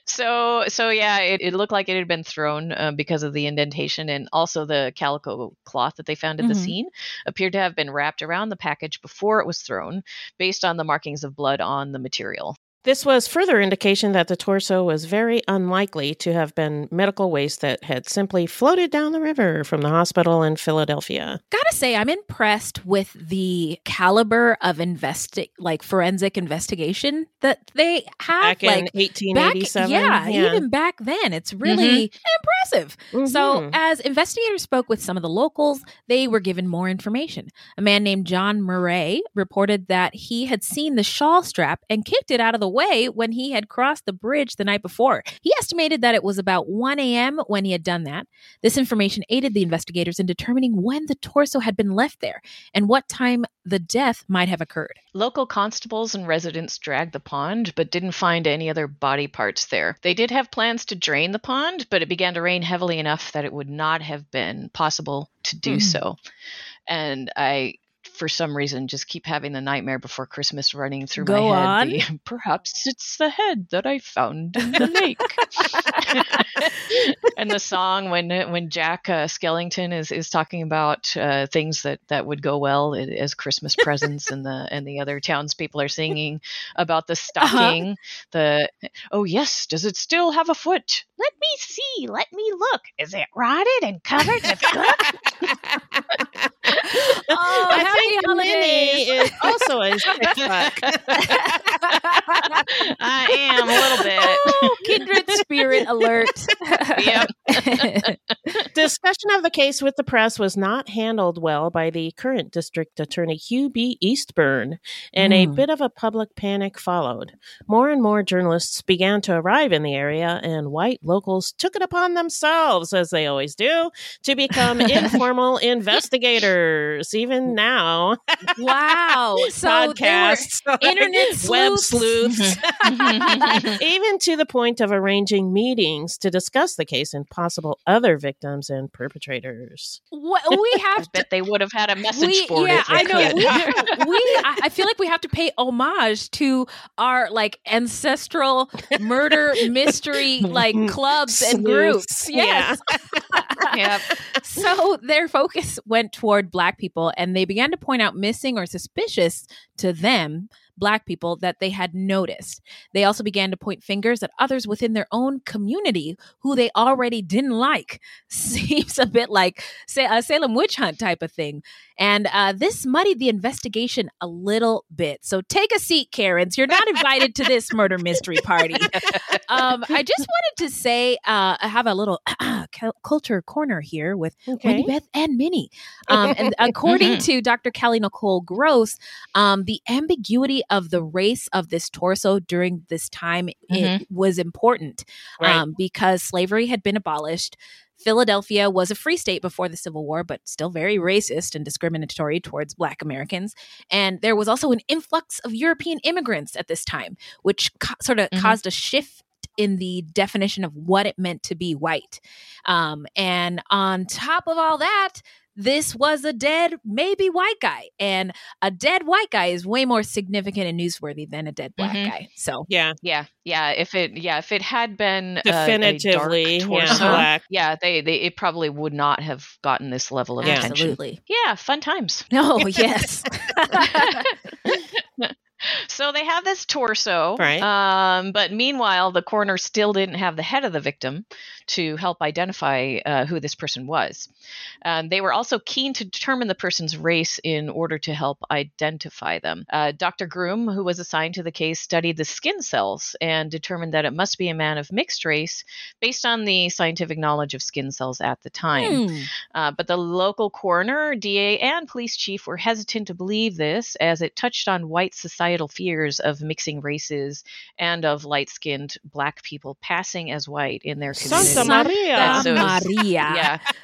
So, so yeah, it, it looked like it had been thrown uh, because of the indentation, and also the calico cloth that they found at mm-hmm. the scene appeared to have been wrapped around the package before it was thrown based on the markings of blood on the material. This was further indication that the torso was very unlikely to have been medical waste that had simply floated down the river from the hospital in Philadelphia. Gotta say, I'm impressed with the caliber of investi- like forensic investigation that they have. Back like, in eighteen eighty-seven. Back, yeah, yeah, even back then. It's really mm-hmm. impressive. Mm-hmm. So as investigators spoke with some of the locals, they were given more information. A man named John Murray reported that he had seen the shawl strap and kicked it out of the way when he had crossed the bridge the night before. He estimated that it was about one a.m. when he had done that. This information aided the investigators in determining when the torso had been left there and what time the death might have occurred. Local constables and residents dragged the pond, but didn't find any other body parts there. They did have plans to drain the pond, but it began to rain heavily enough that it would not have been possible to do mm. so. And I... for some reason, just keep having the Nightmare Before Christmas running through Go my head. The, Perhaps it's the head that I found in the lake. And the song when when Jack uh, Skellington is, is talking about uh, things that, that would go well as Christmas presents, and the and the other townspeople are singing about the stocking. Uh-huh. The oh yes, does it still have a foot? Let me see. Let me look. Is it rotted and covered with blood? Oh, I happy holidays! Minnie is also a sick fuck. I am a little bit. Oh, kindred spirit alert. Yep. Discussion of the case with the press was not handled well by the current district attorney Hugh B. Eastburn, and mm. a bit of a public panic followed. More and more journalists began to arrive in the area, and white locals took it upon themselves, as they always do, to become informal investigators. Even now. Wow. So podcasts, internet sleuths. Web sleuths. Even to the point of arranging meetings to discuss the case and possible other victims and perpetrators. What, we have I to, bet they would have had a message we, board. Yeah, I know. We, we, I feel like we have to pay homage to our like ancestral murder mystery like clubs and groups. Yes. Yeah. Yep. So their focus went toward Black people, and they began to point out missing or suspicious to them Black people that they had noticed. They also began to point fingers at others within their own community who they already didn't like. Seems a bit like say, a Salem witch hunt type of thing. And uh, this muddied the investigation a little bit. So take a seat, Karens. You're not invited to this murder mystery party. Um, I just wanted to say, uh, I have a little uh, culture corner here with okay. Wendy, Beth, and Minnie. Um, and according mm-hmm. to Doctor Kali Nicole Gross, um, the ambiguity of the race of this torso during this time mm-hmm. it was important right. um, because slavery had been abolished. Philadelphia was a free state before the Civil War, but still very racist and discriminatory towards Black Americans. And there was also an influx of European immigrants at this time, which co- sort of mm-hmm. caused a shift in the definition of what it meant to be white. Um, and on top of all that, this was a dead, maybe white guy. And a dead white guy is way more significant and newsworthy than a dead Black mm-hmm. guy. So yeah, yeah, yeah. If it, yeah, if it had been definitively a, a dark torso, yeah. Black, yeah, they, they, it probably would not have gotten this level of yeah. attention. Absolutely. Yeah, fun times. No, yes. So they have this torso, right. um, but meanwhile, the coroner still didn't have the head of the victim to help identify uh, who this person was. Um, they were also keen to determine the person's race in order to help identify them. Uh, Doctor Groom, who was assigned to the case, studied the skin cells and determined that it must be a man of mixed race based on the scientific knowledge of skin cells at the time. Hmm. Uh, but the local coroner, D A, and police chief were hesitant to believe this, as it touched on white society fears of mixing races and of light-skinned Black people passing as white in their community. Santa Maria. So, Maria.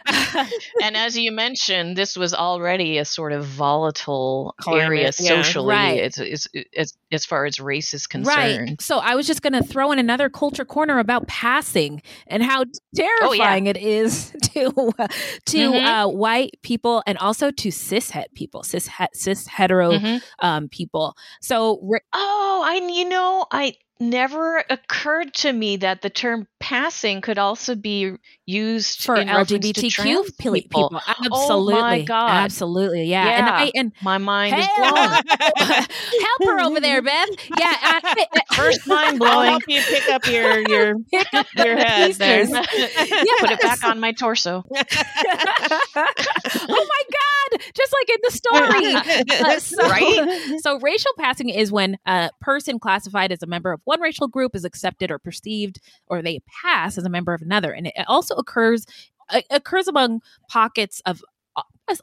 Yeah. And as you mentioned, this was already a sort of volatile climate, area socially yeah, right. as, as, as, as far as race is concerned. Right. So I was just going to throw in another culture corner about passing and how terrifying oh, yeah. it is to uh, to mm-hmm. uh, white people and also to cishet people, cis cis hetero mm-hmm. um, people. So So re- oh, I you know, I never occurred to me that the term passing could also be used for in L G B T Q people. people. Absolutely. Oh my God. Absolutely. Yeah. yeah. And, I, and my mind hey, is blown. Help her over there, Beth. Yeah. I, I, First mind blowing. I'll help you pick up your, your, pick up your head there. Yeah. Put it back on my torso. Oh my God. Just like in the story. Uh, so, right? So racial passing is when a person classified as a member of one racial group is accepted or perceived, or they pass as a member of another. And it also occurs it occurs among pockets of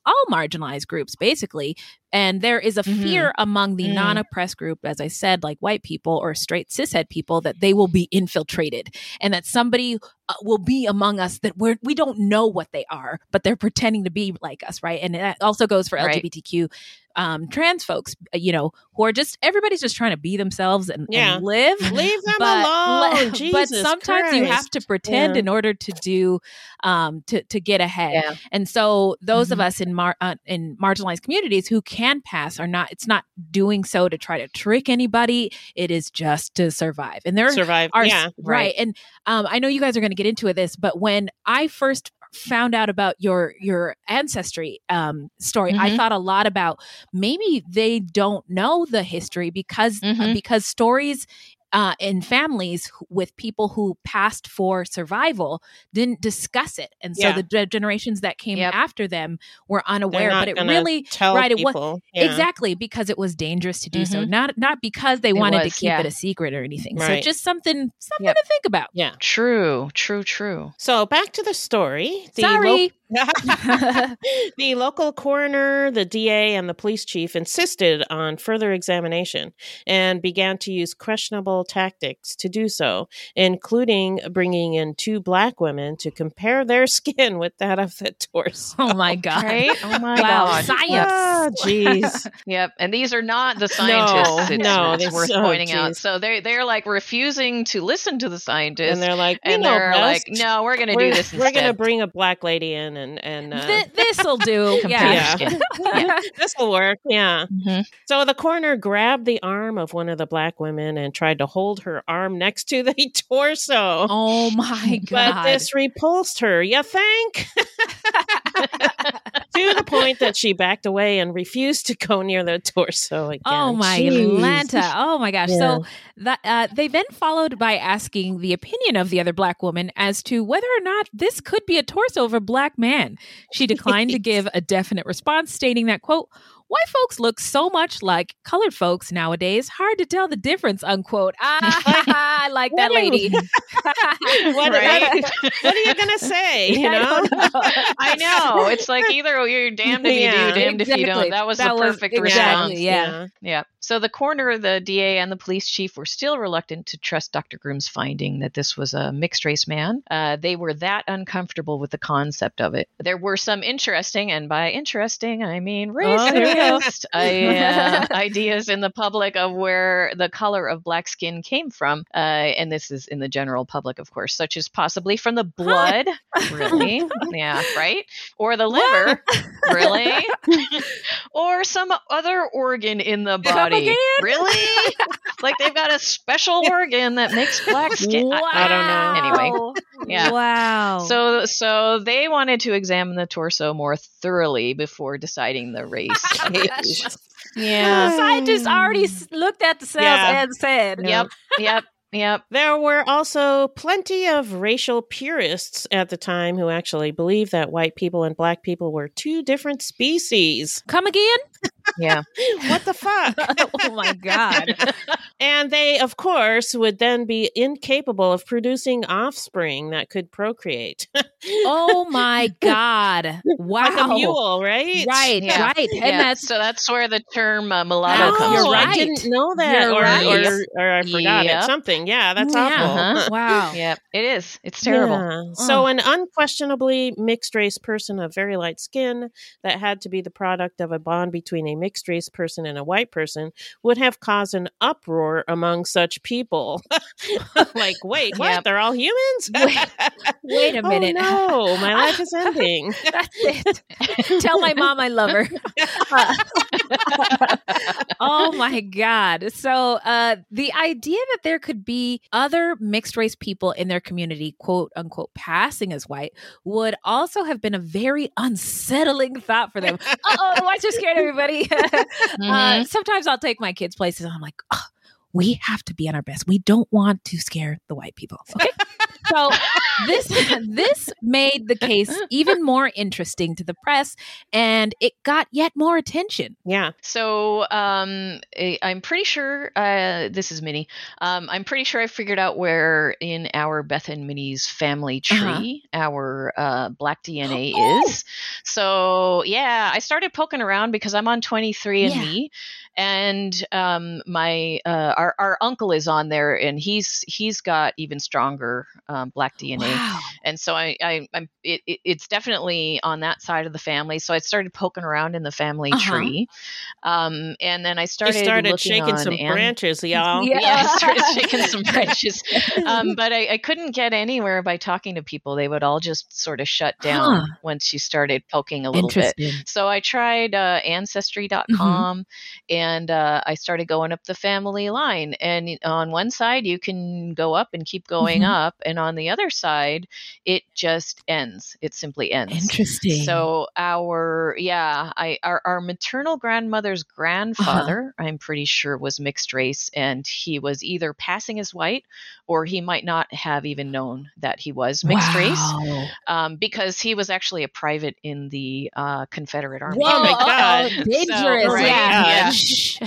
all marginalized groups, basically. And there is a mm-hmm. fear among the mm. non-oppressed group, as I said, like white people or straight cishet people, that they will be infiltrated and that somebody uh, will be among us that we're, we don't know what they are, but they're pretending to be like us, right? And that also goes for right. L G B T Q um, trans folks, you know, who are just, everybody's just trying to be themselves and, yeah. and live. Leave them but, alone, le- Jesus But sometimes Christ. You have to pretend yeah. in order to do, um, to, to get ahead. Yeah. And so those mm-hmm. of us in, mar- uh, in marginalized communities who can can pass or not, it's not doing so to try to trick anybody. It is just to survive. And there survive. Are yeah, right. right. And um, I know you guys are going to get into this, but when I first found out about your your ancestry um, story, mm-hmm. I thought a lot about maybe they don't know the history because mm-hmm. uh, because stories. Uh, in families with people who passed for survival didn't discuss it. And so yeah. the d- generations that came yep. after them were unaware, but it really, right. People. It was yeah. exactly because it was dangerous to do mm-hmm. so. Not, not because they it wanted was, to keep yeah. it a secret or anything. Right. So just something, something yep. to think about. Yeah. True, true, true. So back to the story. The Sorry. Lo- the local coroner, the D A, and the police chief insisted on further examination and began to use questionable tactics to do so, including bringing in two Black women to compare their skin with that of the torso. Oh my God. Right? Oh my wow. God. Science. Jeez. Oh, yep. And these are not the scientists. No, it's, no, it's worth so, pointing geez. out. So they're, they're like refusing to listen to the scientists. And they're like, and they're like, no, we're going to do this instead. We're going to bring a Black lady in. and, and uh, Th- this'll do. yeah. yeah. yeah. This'll work. Yeah. Mm-hmm. So the coroner grabbed the arm of one of the Black women and tried to hold her arm next to the torso. Oh my God. But this repulsed her. You think? To the point that she backed away and refused to go near the torso again. Oh my Jeez. Atlanta. Oh my gosh. Yeah. So that uh, they then followed by asking the opinion of the other black woman as to whether or not this could be a torso of a black man. She declined to give a definite response, stating that, quote, "White folks look so much like colored folks nowadays, hard to tell the difference," unquote. Ah, I like that lady. what, right? I, what are you going to say? You know? I know. It's like either you're damned if yeah, you do, damned exactly. if you don't. That was that the perfect was, response. Exactly, yeah. yeah. Yeah. So the coroner, the D A, and the police chief were still reluctant to trust Doctor Groom's finding that this was a mixed race man. Uh, they were that uncomfortable with the concept of it. There were some interesting, and by interesting, I mean racist. Oh. I, uh, ideas in the public of where the color of black skin came from. Uh, and this is in the general public, of course, such as possibly from the blood. Really? Yeah, right? Or the liver. Really? Or some other organ in the body. Really? Like they've got a special organ that makes black skin. Wow. I, I don't know. Anyway. Yeah. Wow. So, so they wanted to examine the torso more thoroughly before deciding the race. Yeah, scientists already looked at the cells yeah. and said, "Yep, yep, yep." There were also plenty of racial purists at the time who actually believed that white people and black people were two different species. Come again? Yeah. What the fuck? Oh my God. And they, of course, would then be incapable of producing offspring that could procreate. Oh my God. Wow. Like a mule, right? Right, yeah. right. Yeah. And that's so that's where the term uh, mulatto oh, comes you're from. Right. I didn't know that. Or, right. or, or, or I forgot yep. it. Something. Yeah, that's yeah. awful. Uh-huh. Wow. Yeah, it is. It's terrible. Yeah. Oh. So an unquestionably mixed race person of very light skin that had to be the product of a bond between Between a mixed race person and a white person would have caused an uproar among such people. Like, wait, what? Yep. They're all humans? wait, wait a minute. Oh, no, my life is ending. That's it. Tell my mom I love her. Oh my God. So uh, the idea that there could be other mixed race people in their community, quote unquote, passing as white would also have been a very unsettling thought for them. Uh-oh, watch your scared everybody. mm-hmm. uh, sometimes I'll take my kids places and I'm like, oh, we have to be on our best. We don't want to scare the white people. Okay. So this this made the case even more interesting to the press, and it got yet more attention. Yeah. So um, I'm pretty sure uh, this is Minnie. Um, I'm pretty sure I figured out where in our Beth and Minnie's family tree uh-huh. our uh, black D N A oh. is. So yeah, I started poking around because I'm on twenty-three and me, yeah. and um, my uh, our our uncle is on there, and he's he's got even stronger. Um, black D N A. Wow. And so I, I, I'm, it, it, it's definitely on that side of the family. So I started poking around in the family uh-huh. tree. Um, and then I started, you started shaking some Ann- branches, y'all. Yeah. yeah, I started shaking some branches. Um, but I, I couldn't get anywhere by talking to people. They would all just sort of shut down huh. once you started poking a little bit. So I tried uh, ancestry dot com mm-hmm. and uh, I started going up the family line. And on one side, you can go up and keep going mm-hmm. up. And on the other side, it just ends. It simply ends. Interesting. So our, yeah, I our, our maternal grandmother's grandfather, uh-huh. I'm pretty sure, was mixed race. And he was either passing as white or he might not have even known that he was mixed wow. race um, because he was actually a private in the uh, Confederate Army. Whoa, oh, my God. Oh, dangerous. So, right? Yeah.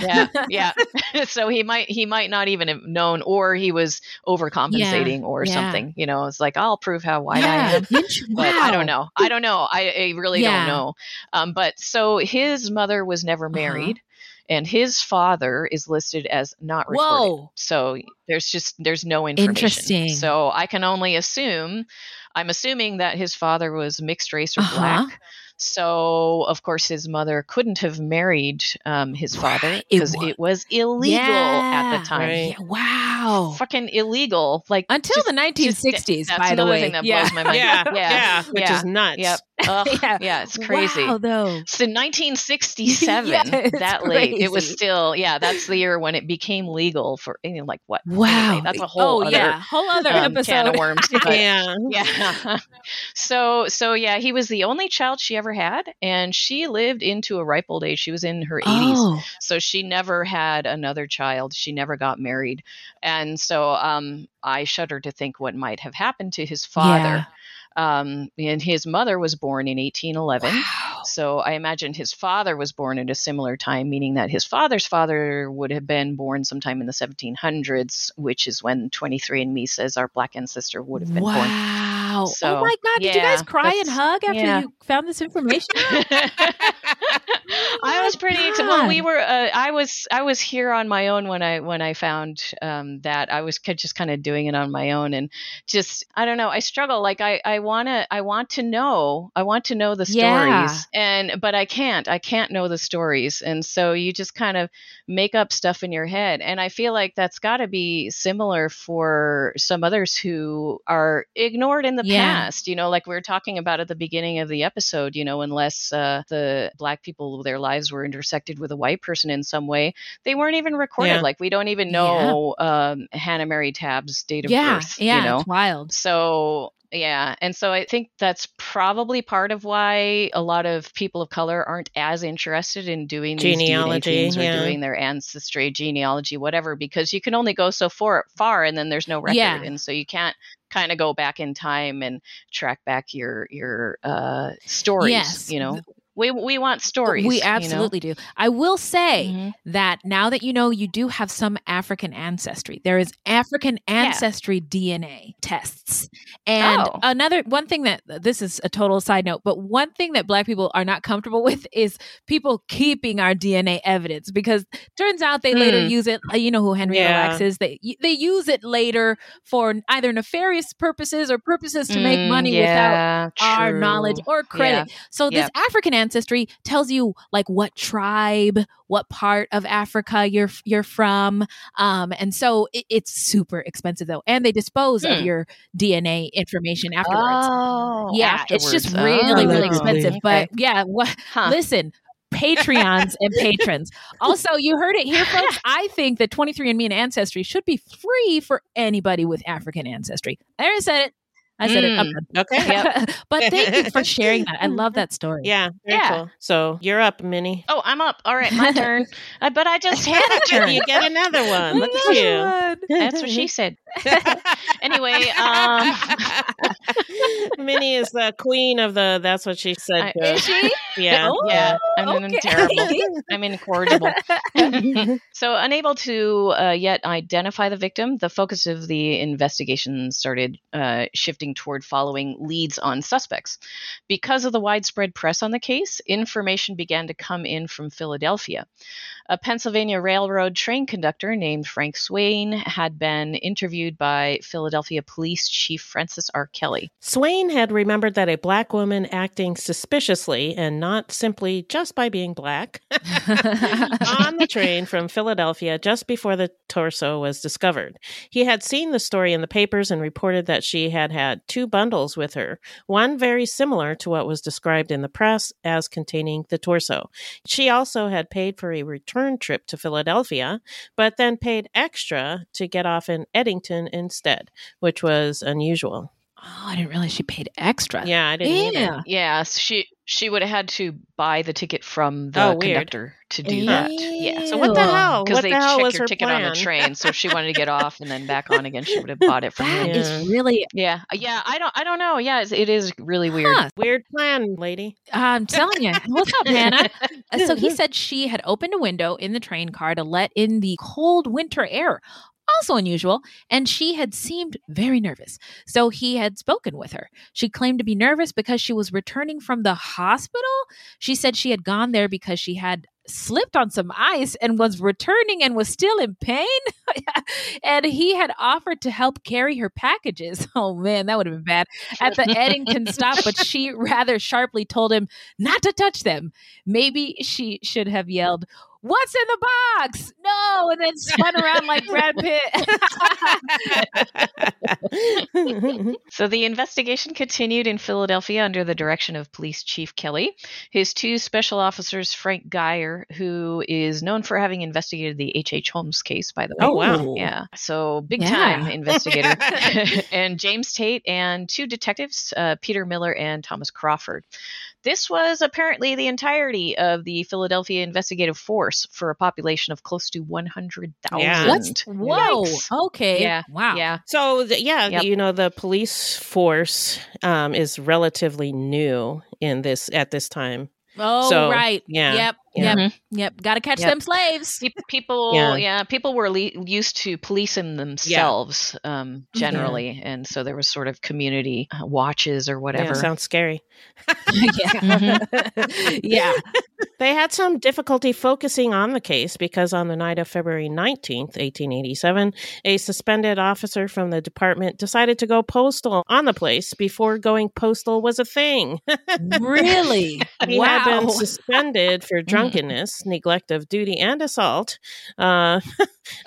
Yeah. yeah. yeah. So he might, he might not even have known, or he was overcompensating yeah. or yeah. something. You know, it's like, I'll prove how white yeah. I am. But wow. I don't know. I don't know. I, I really yeah. don't know. Um, but so his mother was never married. Uh-huh. And his father is listed as not recorded. Whoa. So there's just, there's no information. Interesting. So I can only assume, I'm assuming that his father was mixed race or uh-huh. black. So, of course, his mother couldn't have married um, his father because it, it was illegal yeah. at the time. Right. Yeah, wow. Fucking illegal. Like Until just, the nineteen sixties, just, by the way. That's another thing that yeah. blows my mind. Yeah. Yeah. yeah. yeah. Which yeah. is nuts. Yep. Ugh, yeah. yeah, it's crazy. Wow, though. So nineteen sixty-seven, yeah, that crazy. late, it was still, yeah, that's the year when it became legal for, you know, like what, Wow. That's a whole oh, other, yeah. whole other um, episode. Can of worms. But, yeah. yeah. So, so yeah, he was the only child she ever had, and she lived into a ripe old age. She was in her eighties. Oh. So she never had another child. She never got married. And so um, I shudder to think what might have happened to his father. Yeah. Um, and his mother was born in eighteen eleven. Wow. So I imagine his father was born at a similar time, meaning that his father's father would have been born sometime in the seventeen hundreds, which is when twenty-three and me says our Black ancestor would have been wow. born. Wow. So, oh my God. Yeah, did you guys cry and hug after yeah. you found this information? I was pretty, well, we were, uh, I was, I was here on my own when I, when I found, um, that I was just kind of doing it on my own, and just, I don't know, I struggle. Like I, I want to, I want to know, I want to know the stories yeah. and, but I can't, I can't know the stories. And so you just kind of make up stuff in your head. And I feel like that's gotta be similar for some others who are ignored in the yeah. past, you know, like we were talking about at the beginning of the episode, you know, unless, uh, the Black people, their lives were intersected with a white person in some way, they weren't even recorded. Yeah. Like we don't even know yeah. um, Hannah Mary Tabbs' date of yeah. birth. Yeah, you know? It's wild. So yeah. And so I think that's probably part of why a lot of people of color aren't as interested in doing these D N A things or yeah. doing their ancestry, genealogy, whatever, because you can only go so far, far and then there's no record. Yeah. And so you can't kind of go back in time and track back your, your uh, stories, yes. you know? We we want stories. We absolutely you know? do. I will say mm-hmm. that now that you know you do have some African ancestry, there is African ancestry yeah. D N A tests. And oh. another one thing that, this is a total side note, but one thing that Black people are not comfortable with is people keeping our D N A evidence, because turns out they mm. later use it. You know who Henry yeah. Lacks is. They, they use it later for either nefarious purposes or purposes to mm, make money yeah, without true. our knowledge or credit. Yeah. So yep. this African ancestry ancestry tells you like what tribe, what part of Africa you're you're from, um, and so it, it's super expensive though, and they dispose hmm. of your D N A information afterwards. Oh, yeah, afterwards. It's just oh, really, really expensive. Okay. But yeah, wh- huh. listen. Patreons and patrons. Also, you heard it here, folks. I think that twenty-three and me and Ancestry should be free for anybody with African ancestry. There, I said it. I said mm, it. Up. Okay. Yep. But thank you for sharing that. I love that story. Yeah. Yeah. Cool. So you're up, Minnie. Oh, I'm up. All right. My turn. I, but I just had a turn. You get another one. Look at you. One. That's what she said. Anyway. Um... Minnie is the queen of the, that's what she said. I, is she? Yeah. Oh, yeah. I'm okay. terrible. I'm incorrigible. So unable to uh, yet identify the victim, the focus of the investigation started uh, shifting toward following leads on suspects. Because of the widespread press on the case, information began to come in from Philadelphia. A Pennsylvania Railroad train conductor named Frank Swain had been interviewed by Philadelphia Police Chief Francis R. Kelly. Swain had remembered that a Black woman acting suspiciously, and not simply just by being Black, on the train from Philadelphia just before the torso was discovered. He had seen the story in the papers and reported that she had had had two bundles with her, one very similar to what was described in the press as containing the torso. She also had paid for a return trip to Philadelphia, but then paid extra to get off in Eddington instead, which was unusual. Oh, I didn't realize she paid extra. Yeah, I didn't yeah. either. Yeah, she she would have had to buy the ticket from the oh, conductor to do Ew. that. Yeah. So what the hell? Because they the hell checked her, her ticket plan? on the train, so if she wanted to get off and then back on again, she would have bought it from him. That is really yeah, yeah. I don't, I don't know. Yeah, it's, it is really weird. Huh. Weird plan, lady. I'm telling you. What's up, Hannah? So he said she had opened a window in the train car to let in the cold winter air. Also unusual, and she had seemed very nervous. So he had spoken with her. She claimed to be nervous because she was returning from the hospital. She said she had gone there because she had slipped on some ice and was returning and was still in pain. And he had offered to help carry her packages. Oh man, that would have been bad. At the Eddington stop, but she rather sharply told him not to touch them. Maybe she should have yelled, "What's in the box?" No, and then spun around like Brad Pitt. So the investigation continued in Philadelphia under the direction of Police Chief Kelly. His two special officers, Frank Geyer, who is known for having investigated the H H. Holmes case, by the way. Oh, wow. Yeah. So big yeah. time investigator. And James Tate and two detectives, uh, Peter Miller and Thomas Crawford. This was apparently the entirety of the Philadelphia investigative force for a population of close to one hundred thousand. Yeah. What? Whoa. Yikes. Okay. Yeah. Wow. Yeah. So, the, yeah, yep. you know, the police force um, is relatively new in this at this time. Oh, so, right. Yeah. Yep. Yep. Mm-hmm. Yep. Got to catch yep. them slaves. People, yeah. yeah, people were le- used to policing themselves yeah. um, generally. Mm-hmm. And so there was sort of community uh, watches or whatever. Yeah, sounds scary. yeah. Mm-hmm. yeah. They had some difficulty focusing on the case because on the night of February nineteenth, eighteen eighty-seven, a suspended officer from the department decided to go postal on the place before going postal was a thing. Really? He wow. had been suspended for drunk drunkenness, mm. neglect of duty, and assault. Uh,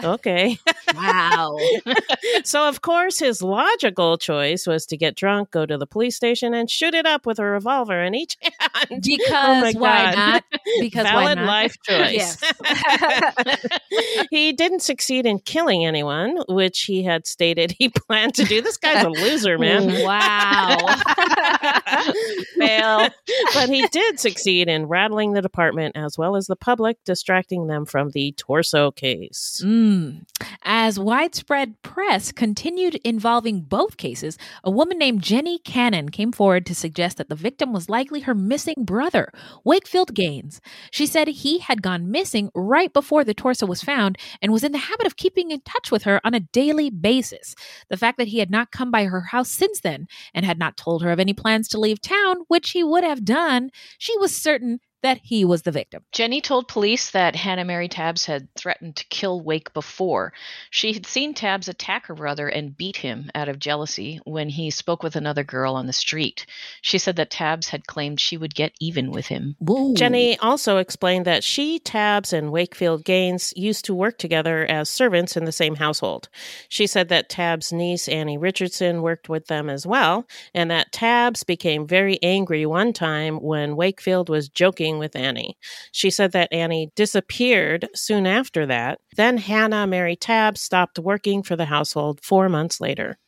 okay. Wow. So, of course, his logical choice was to get drunk, go to the police station, and shoot it up with a revolver in each hand. Because oh why God. Not? Because Valid why not? Life choice. He didn't succeed in killing anyone, which he had stated he planned to do. This guy's a loser, man. Wow. Fail. But he did succeed in rattling the department as well as the public, distracting them from the torso case. Mm. As widespread press continued involving both cases, a woman named Jenny Cannon came forward to suggest that the victim was likely her missing brother, Wakefield Gaines. She said he had gone missing right before the torso was found and was in the habit of keeping in touch with her on a daily basis. The fact that he had not come by her house since then and had not told her of any plans to leave town, which he would have done, she was certain that he was the victim. Jenny told police that Hannah Mary Tabbs had threatened to kill Wake before. She had seen Tabbs attack her brother and beat him out of jealousy when he spoke with another girl on the street. She said that Tabbs had claimed she would get even with him. Whoa. Jenny also explained that she, Tabbs, and Wakefield Gaines used to work together as servants in the same household. She said that Tabbs' niece, Annie Richardson, worked with them as well, and that Tabbs became very angry one time when Wakefield was joking with Annie. She said that Annie disappeared soon after that. Then Hannah Mary Tabbs stopped working for the household four months later.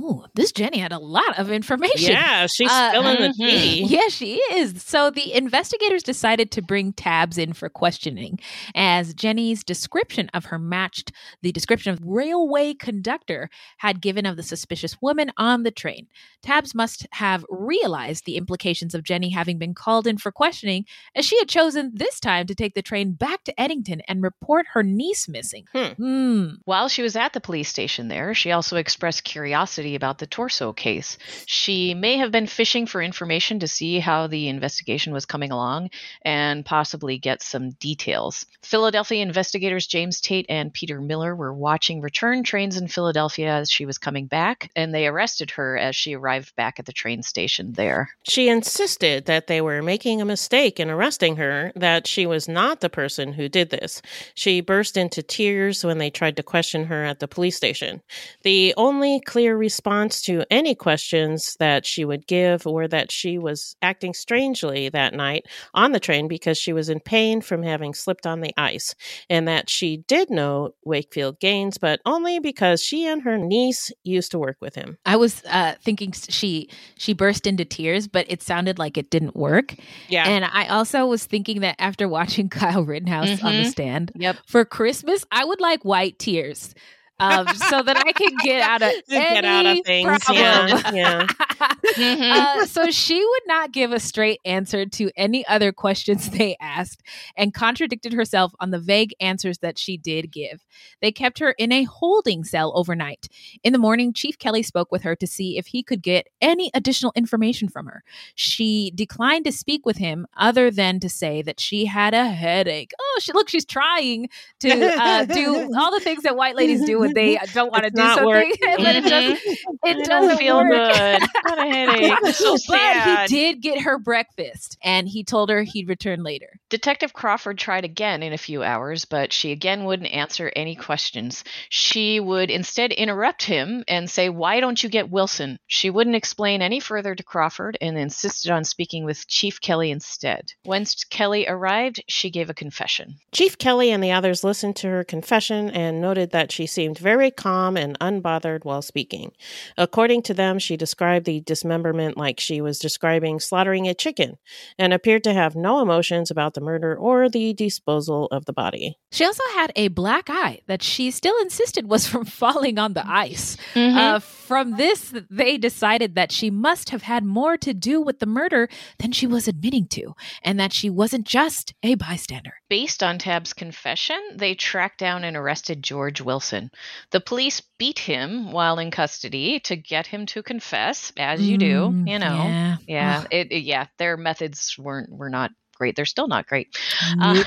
Oh, this Jenny had a lot of information. Yeah, she's uh, spilling mm-hmm. the tea. Yeah, she is. So the investigators decided to bring Tabbs in for questioning, as Jenny's description of her matched the description of the railway conductor had given of the suspicious woman on the train. Tabbs must have realized the implications of Jenny having been called in for questioning, as she had chosen this time to take the train back to Eddington and report her niece missing. Hmm. Mm. While she was at the police station there, she also expressed curiosity about the torso case. She may have been fishing for information to see how the investigation was coming along and possibly get some details. Philadelphia investigators James Tate and Peter Miller were watching return trains in Philadelphia as she was coming back, and they arrested her as she arrived back at the train station there. She insisted that they were making a mistake in arresting her, that she was not the person who did this. She burst into tears when they tried to question her at the police station. The only clear response response to any questions that she would give or that she was acting strangely that night on the train because she was in pain from having slipped on the ice, and that she did know Wakefield Gaines, but only because she and her niece used to work with him. I was uh, thinking she she burst into tears, but it sounded like it didn't work. Yeah. And I also was thinking that after watching Kyle Rittenhouse mm-hmm. on The Stand, yep. for Christmas, I would like white tears. Um, so that I could get out of any get out of things. Problem. Yeah, yeah. mm-hmm. uh, so she would not give a straight answer to any other questions they asked and contradicted herself on the vague answers that she did give. They kept her in a holding cell overnight. In the morning, Chief Kelly spoke with her to see if he could get any additional information from her. She declined to speak with him other than to say that she had a headache. Oh, she look, she's trying to uh, do all the things that white ladies do with they don't want to do something, but it doesn't. It doesn't feel work. Good. What a headache! So sad. But he did get her breakfast, and he told her he'd return later. Detective Crawford tried again in a few hours, but she again wouldn't answer any questions. She would instead interrupt him and say, "Why don't you get Wilson?" She wouldn't explain any further to Crawford and insisted on speaking with Chief Kelly instead. When Kelly arrived, she gave a confession. Chief Kelly and the others listened to her confession and noted that she seemed very calm and unbothered while speaking. According to them, she described the dismemberment like she was describing slaughtering a chicken and appeared to have no emotions about the the murder or the disposal of the body. She also had a black eye that she still insisted was from falling on the ice. Mm-hmm. Uh, from this, they decided that she must have had more to do with the murder than she was admitting to, and that she wasn't just a bystander. Based on Tabbs' confession, they tracked down and arrested George Wilson. The police beat him while in custody to get him to confess, as you do, mm, you know. Yeah. Yeah, it, it, yeah, their methods weren't were not great. They're still not great. Uh,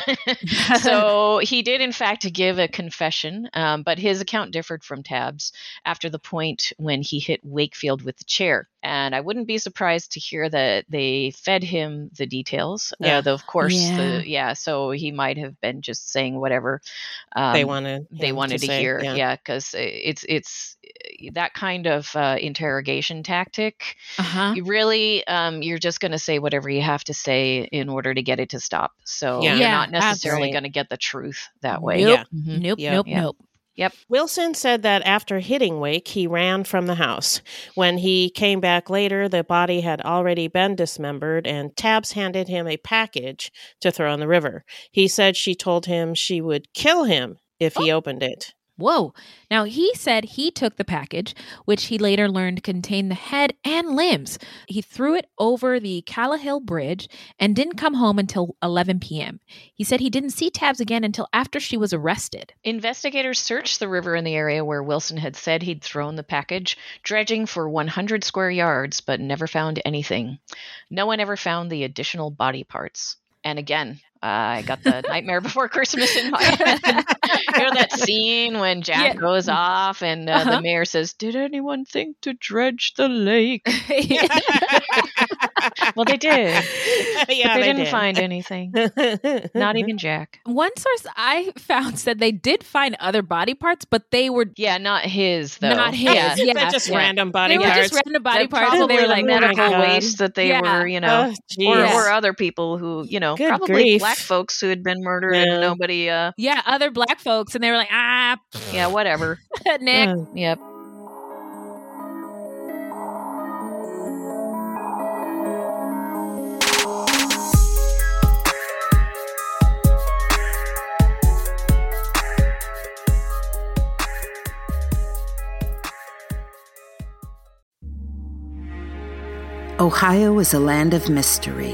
so he did, in fact, give a confession, um, but his account differed from Tabbs after the point when he hit Wakefield with the chair. And I wouldn't be surprised to hear that they fed him the details. Yeah. Uh, though, of course, yeah. The, yeah. So he might have been just saying whatever um, they wanted. They wanted to, to say, hear. Yeah, because yeah, it's it's that kind of uh, interrogation tactic. Uh-huh. You really, um, you're just going to say whatever you have to say in order to get it to stop. So yeah. you're yeah, not necessarily going to get the truth that way. Nope. Yeah. Mm-hmm. Nope. Yep. Nope. Yeah. Nope. Yep. Wilson said that after hitting Wake, he ran from the house. When he came back later, the body had already been dismembered, and Tabbs handed him a package to throw in the river. He said she told him she would kill him if he oh. opened it. Whoa. Now, he said he took the package, which he later learned contained the head and limbs. He threw it over the Callahill Bridge and didn't come home until eleven p.m. He said he didn't see Tabbs again until after she was arrested. Investigators searched the river in the area where Wilson had said he'd thrown the package, dredging for one hundred square yards, but never found anything. No one ever found the additional body parts. And again, uh, I got the Nightmare Before Christmas in my head. You know that scene when Jack yeah. goes off and uh, uh-huh. the mayor says, "Did anyone think to dredge the lake?" Well, they did. Yeah, but they, they didn't did. find anything. Not even Jack. One source I found said they did find other body parts, but they were yeah, not his though. Not his. Yeah, yeah. But just yeah. random body they parts. They were just random body They're parts. So they were like medical waste that they yeah. were, you know, oh, or, or other people who, you know, Good probably grief. black folks who had been murdered yeah. and nobody. Uh, yeah, other black folks, and they were like, ah, yeah, whatever. Nick. Yeah. Yep. Ohio is a land of mystery,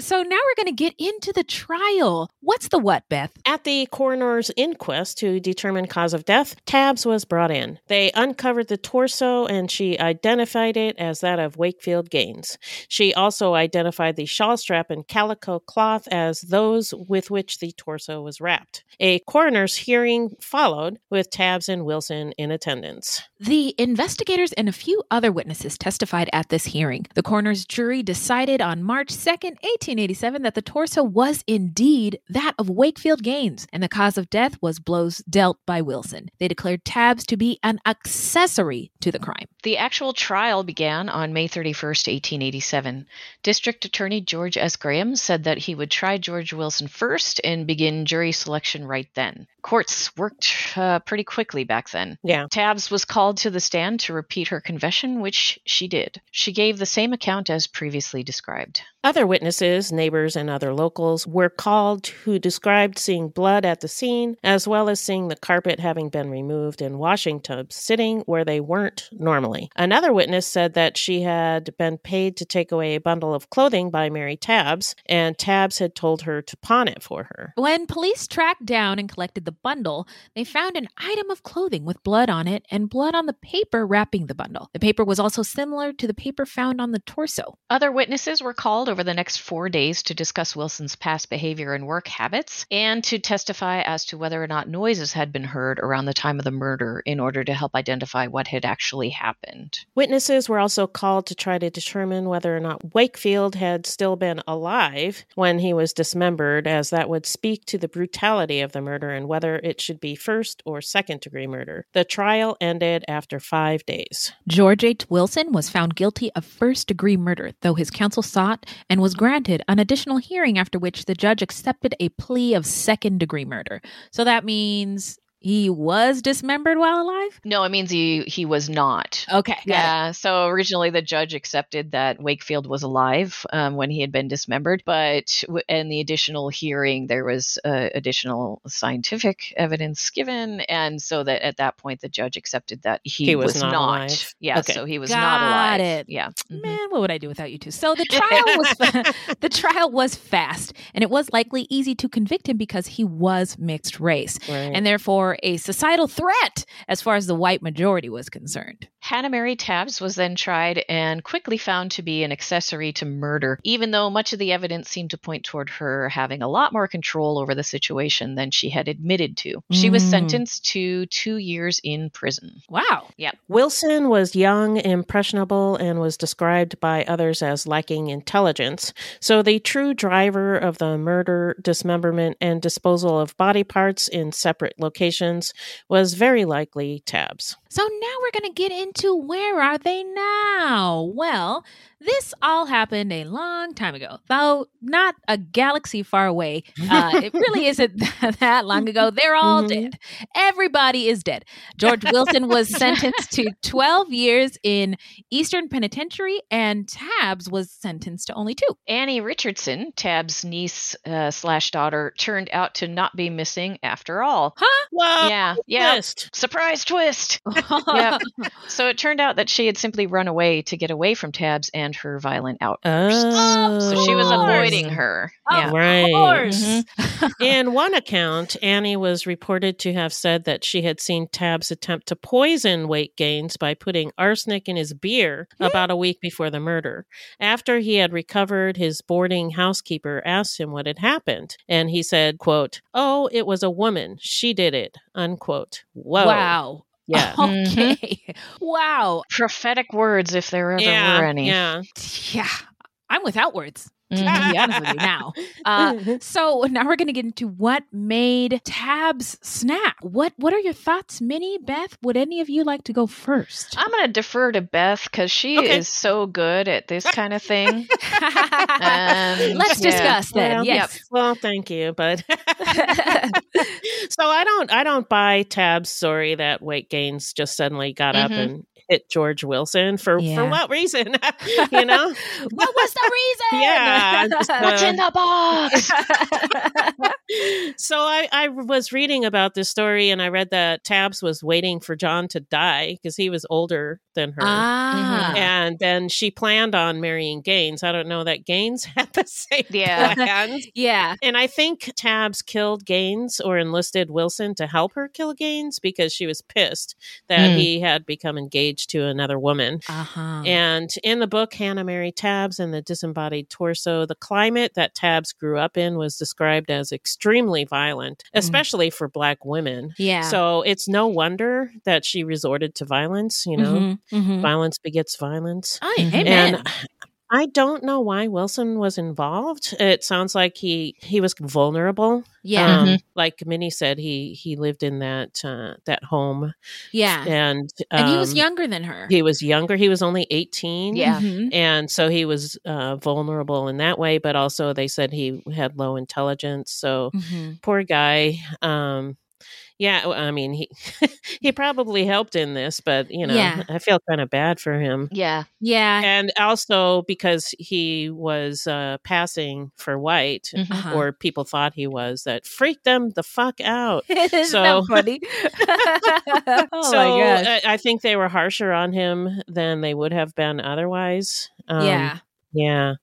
So now we're going to get into the trial. What's the what, Beth? At the coroner's inquest to determine cause of death, Tabbs was brought in. They uncovered the torso, and she identified it as that of Wakefield Gaines. She also identified the shawl strap and calico cloth as those with which the torso was wrapped. A coroner's hearing followed with Tabbs and Wilson in attendance. The investigators and a few other witnesses testified at this hearing. The coroner's jury decided on March second, eighteen eighty-seven that the torso was indeed that of Wakefield Gaines, and the cause of death was blows dealt by Wilson. They declared Tabbs to be an accessory to the crime. The actual trial began on May thirty-first, eighteen eighty-seven. District Attorney George S. Graham said that he would try George Wilson first and begin jury selection right then. Courts worked uh, pretty quickly back then. Yeah. Tabbs was called to the stand to repeat her confession, which she did. She gave the same account as previously described. Other witnesses, neighbors, and other locals were called who described seeing blood at the scene, as well as seeing the carpet having been removed and washing tubs sitting where they weren't normally. Another witness said that she had been paid to take away a bundle of clothing by Mary Tabbs, and Tabbs had told her to pawn it for her. When police tracked down and collected the bundle, they found an item of clothing with blood on it and blood on the paper wrapping the bundle. The paper was also similar to the paper found on the torso. Other witnesses were called over the next four days to discuss Wilson's past behavior and work habits, and to testify as to whether or not noises had been heard around the time of the murder in order to help identify what had actually happened. Witnesses were also called to try to determine whether or not Wakefield had still been alive when he was dismembered, as that would speak to the brutality of the murder and whether it should be first or second degree murder. The trial ended after five days. George H. Wilson was found guilty of first degree murder, though his counsel sought and was granted an additional hearing, after which the judge accepted a plea of second-degree murder. So that means he was dismembered while alive? No, it means he, he was not. Okay. Yeah. It. So originally the judge accepted that Wakefield was alive um, when he had been dismembered. But in the additional hearing, there was uh, additional scientific evidence given. And so that at that point, the judge accepted that he, he was, was not. not. Yeah. Okay. So he was Got not alive. It. Yeah. Mm-hmm. Man, what would I do without you two? So the trial was fa- the trial was fast. And it was likely easy to convict him because he was mixed race. Right. And therefore, a societal threat as far as the white majority was concerned. Hannah Mary Tabbs was then tried and quickly found to be an accessory to murder, even though much of the evidence seemed to point toward her having a lot more control over the situation than she had admitted to. She mm. was sentenced to two years in prison. Wow. Yep. Wilson was young, impressionable, and was described by others as lacking intelligence. So the true driver of the murder, dismemberment, and disposal of body parts in separate locations was very likely Tabbs. So now we're going to get into where are they now? Well, this all happened a long time ago, though not a galaxy far away. Uh, it really isn't that long ago. They're all dead. Everybody is dead. George Wilson was sentenced to twelve years in Eastern Penitentiary, and Tabbs was sentenced to only two. Annie Richardson, Tabbs' niece uh, slash daughter, turned out to not be missing after all. Huh? Wow. Yeah. Yeah. Twist. Surprise twist. Yep. So it turned out that she had simply run away to get away from Tabbs and her violent outbursts. Oh, so she was avoiding her. Of yeah. Right. course. Mm-hmm. In one account, Annie was reported to have said that she had seen Tabbs attempt to poison Wakefield Gaines by putting arsenic in his beer mm-hmm. about a week before the murder. After he had recovered, his boarding housekeeper asked him what had happened. And he said, quote, "Oh, it was a woman. She did it." Unquote. Whoa. Wow. Yeah. Okay. Mm-hmm. Wow. Prophetic words, if there ever yeah, were any. Yeah. Yeah. I'm without words. Mm-hmm. To be honest with you now. Uh, so now we're going to get into what made Tabbs snap. What What are your thoughts, Minnie, Beth? Would any of you like to go first? I'm going to defer to Beth because she okay. is so good at this kind of thing. um, Let's yeah. discuss then. Well, yes. Yep. Well, thank you, but so I don't I don't buy Tabbs' story that Wakefield Gaines just suddenly got mm-hmm. up and hit George Wilson for yeah. for what reason? You know, what was the reason? Yeah. What's uh, in the box? So I, I was reading about this story, and I read that Tabbs was waiting for John to die because he was older than her. Ah. Mm-hmm. And then she planned on marrying Gaines. I don't know that Gaines had the same yeah. plans. Yeah. And I think Tabbs killed Gaines or enlisted Wilson to help her kill Gaines because she was pissed that mm. he had become engaged to another woman. Uh-huh. And in the book, Hannah Mary Tabbs and the Disembodied Torso, so the climate that Tabbs grew up in was described as extremely violent, especially mm. for Black women. Yeah. So it's no wonder that she resorted to violence, you know, mm-hmm, mm-hmm. violence begets violence. Oh, amen. And I don't know why Wilson was involved. It sounds like he, he was vulnerable. Yeah. Um, mm-hmm. Like Minnie said, he he lived in that uh, that home. Yeah. And, um, and he was younger than her. He was younger. He was only eighteen. Yeah. Mm-hmm. And so he was uh, vulnerable in that way. But also they said he had low intelligence. So mm-hmm. poor guy. Um Yeah, well, I mean, he he probably helped in this, but, you know, yeah. I feel kind of bad for him. Yeah. Yeah. And also because he was uh, passing for white, mm-hmm. or people thought he was, that freaked them the fuck out. Isn't so, that funny? Oh, so my gosh. I, I think they were harsher on him than they would have been otherwise. Um, yeah. Yeah.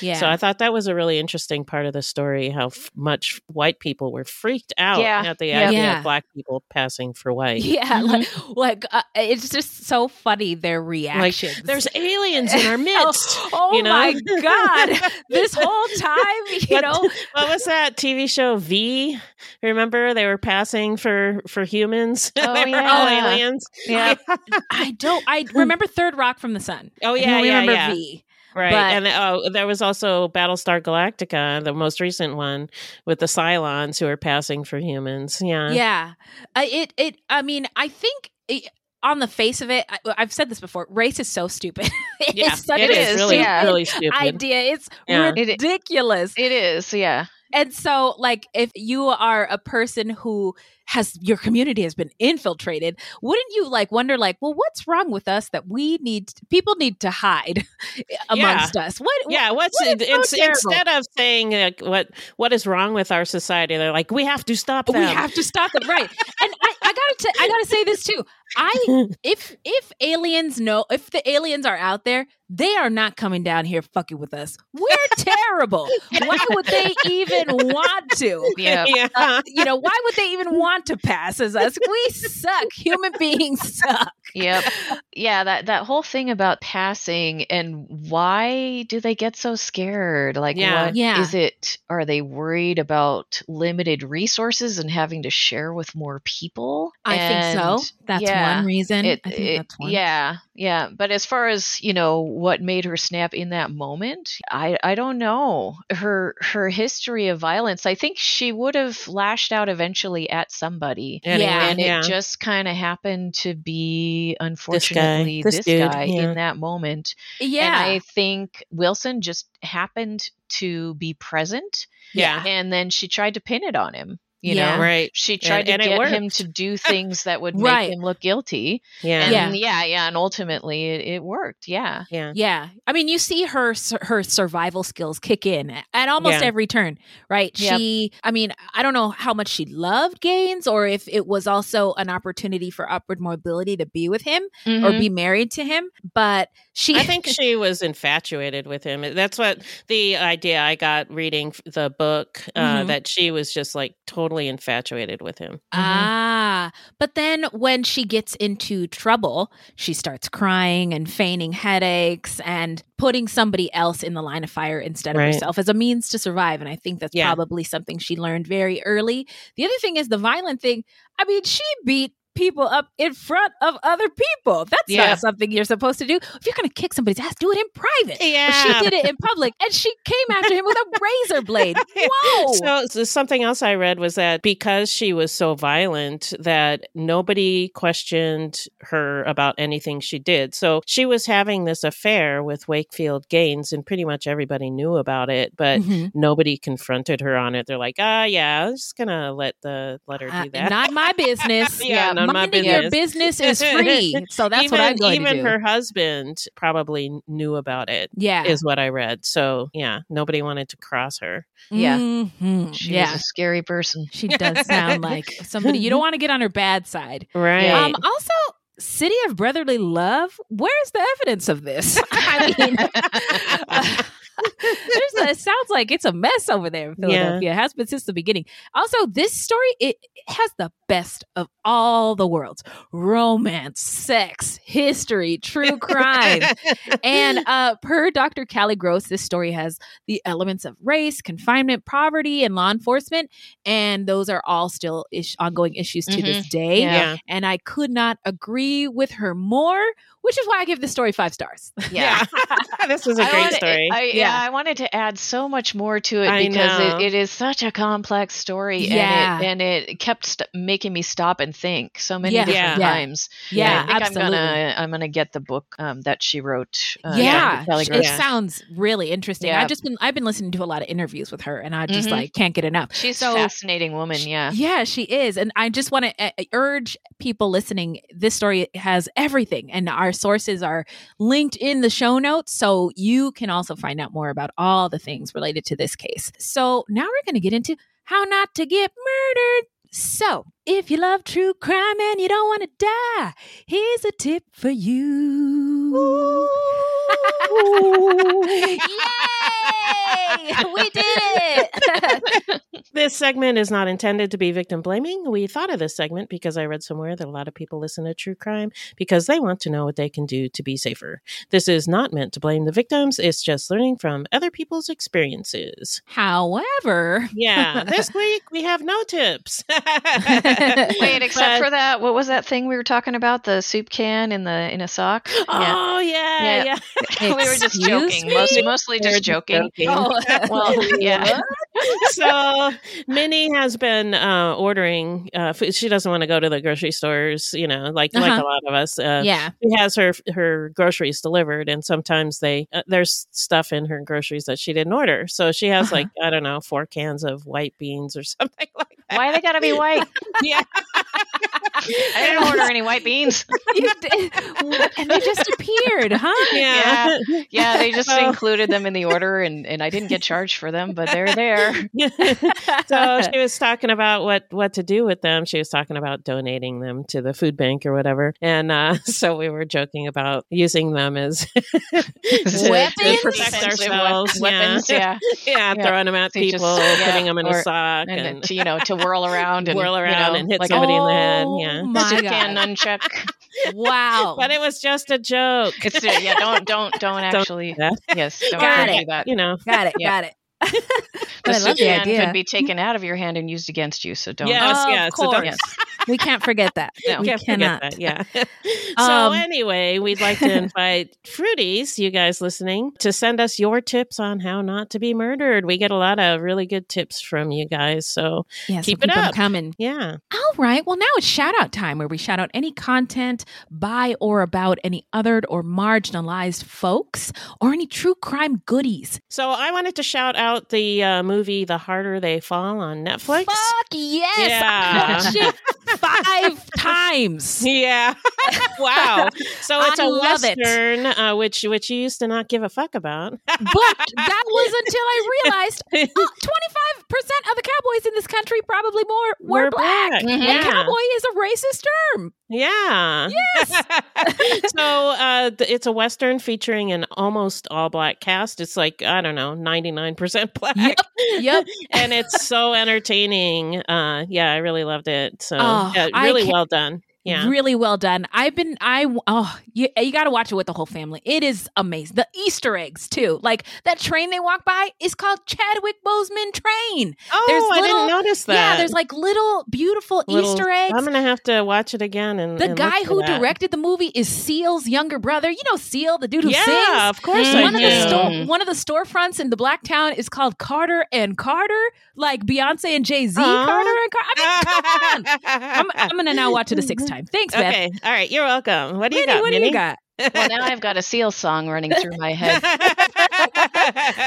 Yeah. So I thought that was a really interesting part of the story, how f- much white people were freaked out yeah. at the idea yeah. of black people passing for white. Yeah. Mm-hmm. Like, like uh, it's just so funny, their reactions. Like, there's aliens in our midst. oh oh you know? My God. This whole time, you what, know. What was that T V show, V? Remember, they were passing for, for humans. Oh, they yeah. were all aliens. Yeah. I, I don't. I remember Third Rock from the Sun. Oh, yeah. I yeah, remember yeah. V. Right. But, and oh, there was also Battlestar Galactica, the most recent one, with the Cylons who are passing for humans. Yeah. Yeah. Uh, it, it, I mean, I think it, on the face of it, I, I've said this before, race is so stupid. It's yeah, such it a is really, yeah. really stupid idea. It's yeah. ridiculous. It is. Yeah. And so, like, if you are a person who has, your community has been infiltrated, wouldn't you, like, wonder, like, well, what's wrong with us that we need, people need to hide amongst yeah. us? What? Yeah, what's, what it's, so it's instead of saying, like, what, what is wrong with our society, they're like, we have to stop them. We have to stop them, right. And I, I gotta, t- I gotta say this, too. I, if, if aliens know, if the aliens are out there, they are not coming down here fucking with us. We're terrible. Why would they even want to? Yeah. Yeah. Uh, you know, why would they even want to pass as us? We suck. Human beings suck. Yep. Yeah, that, that whole thing about passing, and why do they get so scared? Like, yeah. what yeah. is it? Are they worried about limited resources and having to share with more people? I and think so. That's yeah, one reason. It, I think it, that's one. Yeah. Yeah. But as far as, you know, what made her snap in that moment? I, I don't know. Her her history of violence, I think she would have lashed out eventually at somebody. Anyway, yeah, and yeah. it just kind of happened to be, unfortunately, this guy, this this dude, guy yeah. in that moment. Yeah. And I think Wilson just happened to be present. Yeah. And then she tried to pin it on him. You yeah. know, right. She tried and, to and get him to do things that would make right. him look guilty. Yeah. And yeah. yeah. Yeah. And ultimately it, it worked. Yeah. Yeah. Yeah. I mean, you see her, her survival skills kick in at almost yeah. every turn, right? Yep. She, I mean, I don't know how much she loved Gaines, or if it was also an opportunity for upward mobility to be with him mm-hmm. or be married to him. But she, I think she was infatuated with him. That's what the idea I got reading the book, uh, mm-hmm. that she was just like totally infatuated with him. Ah, but then when she gets into trouble, she starts crying and feigning headaches and putting somebody else in the line of fire instead of right. herself as a means to survive. And I think that's yeah. probably something she learned very early. The other thing is the violent thing. I mean, she beat people up in front of other people. That's yeah. not something you're supposed to do. If you're going to kick somebody's ass, do it in private. Yeah. But she did it in public, and she came after him with a razor blade. Whoa. So, so something else I read was that because she was so violent, that nobody questioned her about anything she did. So she was having this affair with Wakefield Gaines, and pretty much everybody knew about it, but mm-hmm. nobody confronted her on it. They're like, ah, oh, yeah, I'm just going to let the let her do that. Uh, not my business. yeah. yeah. Minding business. Your business is free. So that's even, what I'm going to do. Even her husband probably knew about it, yeah. is what I read. So, yeah, nobody wanted to cross her. Yeah. Mm-hmm. She's yeah. a scary person. She does sound like somebody you don't want to get on her bad side. Right. Um, also, City of Brotherly Love, where's the evidence of this? I mean, uh, there's a, it sounds like it's a mess over there in Philadelphia. Yeah. It has been since the beginning. Also, this story, it, it has the best of all the worlds. Romance, sex, history, true crime. And uh, per Doctor Kali Gross, this story has the elements of race, confinement, poverty, and law enforcement. And those are all still ish- ongoing issues to mm-hmm. this day. Yeah. Yeah. And I could not agree with her more, which is why I give this story five stars. Yeah. yeah. This was a I great wanna, story. I, yeah. Yeah. yeah, I wanted to add so much more to it I because it, it is such a complex story, yeah. and, it, and it kept st- making me stop and think so many yeah. different yeah. times. Yeah, yeah I think absolutely. I'm gonna I'm gonna get the book um, that she wrote. Uh, yeah, it sounds really interesting. Yeah. I've just been I've been listening to a lot of interviews with her, and I just mm-hmm. like can't get enough. She's so, a fascinating woman. Yeah, yeah, she is, and I just want to uh, urge people listening. This story has everything, and our sources are linked in the show notes, so you can also find out more about all the things related to this case. So now we're going to get into how not to get murdered. So if you love true crime and you don't want to die, here's a tip for you. Ooh. Yay! We did it! This segment is not intended to be victim blaming. We thought of this segment because I read somewhere that a lot of people listen to true crime because they want to know what they can do to be safer. This is not meant to blame the victims. It's just learning from other people's experiences. However... yeah, this week we have no tips. Wait, except but, for that, what was that thing we were talking about? The soup can in the in a sock? Yeah. Oh, yeah, yeah. yeah. We were just joking. Mostly, mostly just joking. joking. Oh. Well, yeah. So Minnie has been uh, ordering uh, food. She doesn't want to go to the grocery stores, you know, like uh-huh. like a lot of us. Uh, yeah. She has her her groceries delivered, and sometimes they uh, there's stuff in her groceries that she didn't order. So she has uh-huh. like, I don't know, four cans of white beans or something like that. Why they gotta be white? yeah. I didn't order any white beans. And they just appeared, huh? Yeah. Yeah, yeah they just so. included them in the order, and, and I didn't get charged for them, but they're there. So she was talking about what, what to do with them. She was talking about donating them to the food bank or whatever. And uh, so we were joking about using them as to, weapons? To protect ourselves. Weapons, yeah. Yeah, yeah. yeah. throwing them at so people, just, yeah. putting them in or, a sock. And, and to, you know, to whirl around. And, whirl around you know, and hit like somebody oh, in the head. Yeah. My God. Can nunchuck. Wow. But it was just a joke. It's, yeah, don't, don't, don't actually. Don't do that. Yes. Don't got it. Do that. You know. Got it. Yeah. Got it. The soup can could be taken out of your hand and used against you. So don't. Yes, oh, yes, so don't. Yes. We can't forget that. No, we can't cannot. That, yeah. um, so anyway, we'd like to invite Fruities, you guys listening, to send us your tips on how not to be murdered. We get a lot of really good tips from you guys. So yeah, keep so it up. Coming. Yeah. All right. Well, now it's shout out time where we shout out any content by or about any othered or marginalized folks or any true crime goodies. So I wanted to shout out the uh, movie The Harder They Fall on Netflix. Fuck yes! Yeah. I watched it five times. Yeah. Wow. So it's I a Western, it. uh, which which you used to not give a fuck about. But that was until I realized twenty-five percent of the cowboys in this country, probably more, were, were black. black. Mm-hmm. And cowboy is a racist term. Yeah. Yes. So uh, it's a Western featuring an almost all black cast. It's like, I don't know, ninety-nine percent black. Yep. Yep. And it's so entertaining. Uh, yeah, I really loved it. So oh, yeah, really well done. Yeah. Really well done. I've been, I, oh, you, you got to watch it with the whole family. It is amazing. The Easter eggs, too. Like that train they walk by is called Chadwick Boseman Train. Oh, there's little, I didn't notice that. Yeah, there's like little beautiful little, Easter eggs. I'm going to have to watch it again. And the and guy who that. directed the movie is Seal's younger brother. You know Seal, the dude who yeah, sings? Yeah, of course mm, I one do. Of the store, one of the storefronts in the black town is called Carter and Carter, like Beyonce and Jay-Z. Uh-huh. Carter and Carter. I mean, come on. I'm, I'm going to now watch it a six times. Thanks, Beth. Okay. All right. You're welcome. What do you Minnie, got, What Minnie? do you got? Well, now I've got a Seal song running through my head.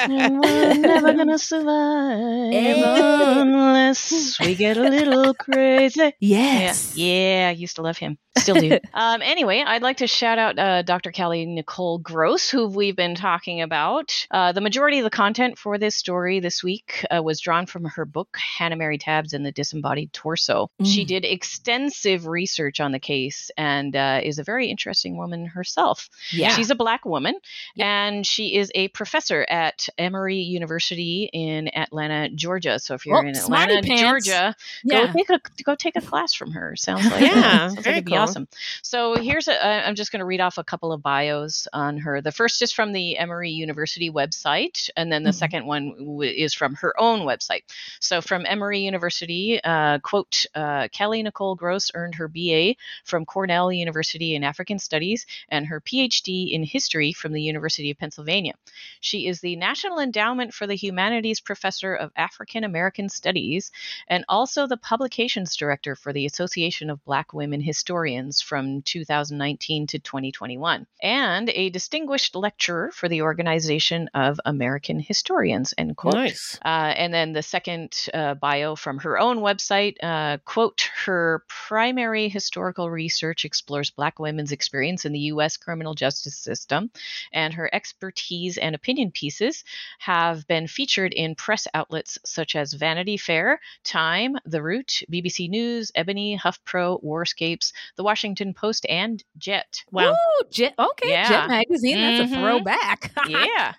We're never gonna survive hey. unless we get a little crazy. Yes. Yeah. yeah, I used to love him. Still do. um, anyway, I'd like to shout out uh, Doctor Kali Nicole Gross, who we've been talking about. Uh, the majority of the content for this story this week uh, was drawn from her book, Hannah Mary Tabbs and the Disembodied Torso. Mm. She did extensive research on the case and uh, is a very interesting woman herself. Yeah. She's a black woman, yeah. and she is a professor at Emory University in Atlanta, Georgia. So if you're oh, in Atlanta, Georgia, yeah. go, take a, go take a class from her. Sounds like, yeah, sounds like it'd cool. be awesome. Awesome. So here's a, I'm just going to read off a couple of bios on her. The first is from the Emory University website, and then the mm-hmm. second one w- is from her own website. So from Emory University, uh, quote, uh, Kali Nicole Gross earned her B A from Cornell University in African Studies and and her P H D in history from the University of Pennsylvania. She is the National Endowment for the Humanities Professor of African American Studies and also the Publications Director for the Association of Black Women Historians from two thousand nineteen to twenty twenty-one, and a Distinguished Lecturer for the Organization of American Historians, end quote. Nice. Uh, and then the second uh, bio from her own website, uh, quote, her primary historical research explores Black women's experience in the U S criminal justice system, and her expertise and opinion pieces have been featured in press outlets such as Vanity Fair, Time, The Root, B B C News, Ebony, HuffPro, Warscapes, The Washington Post, and Jet. Wow. Ooh, Jet. Okay, yeah. Jet magazine. That's mm-hmm. a throwback. Yeah.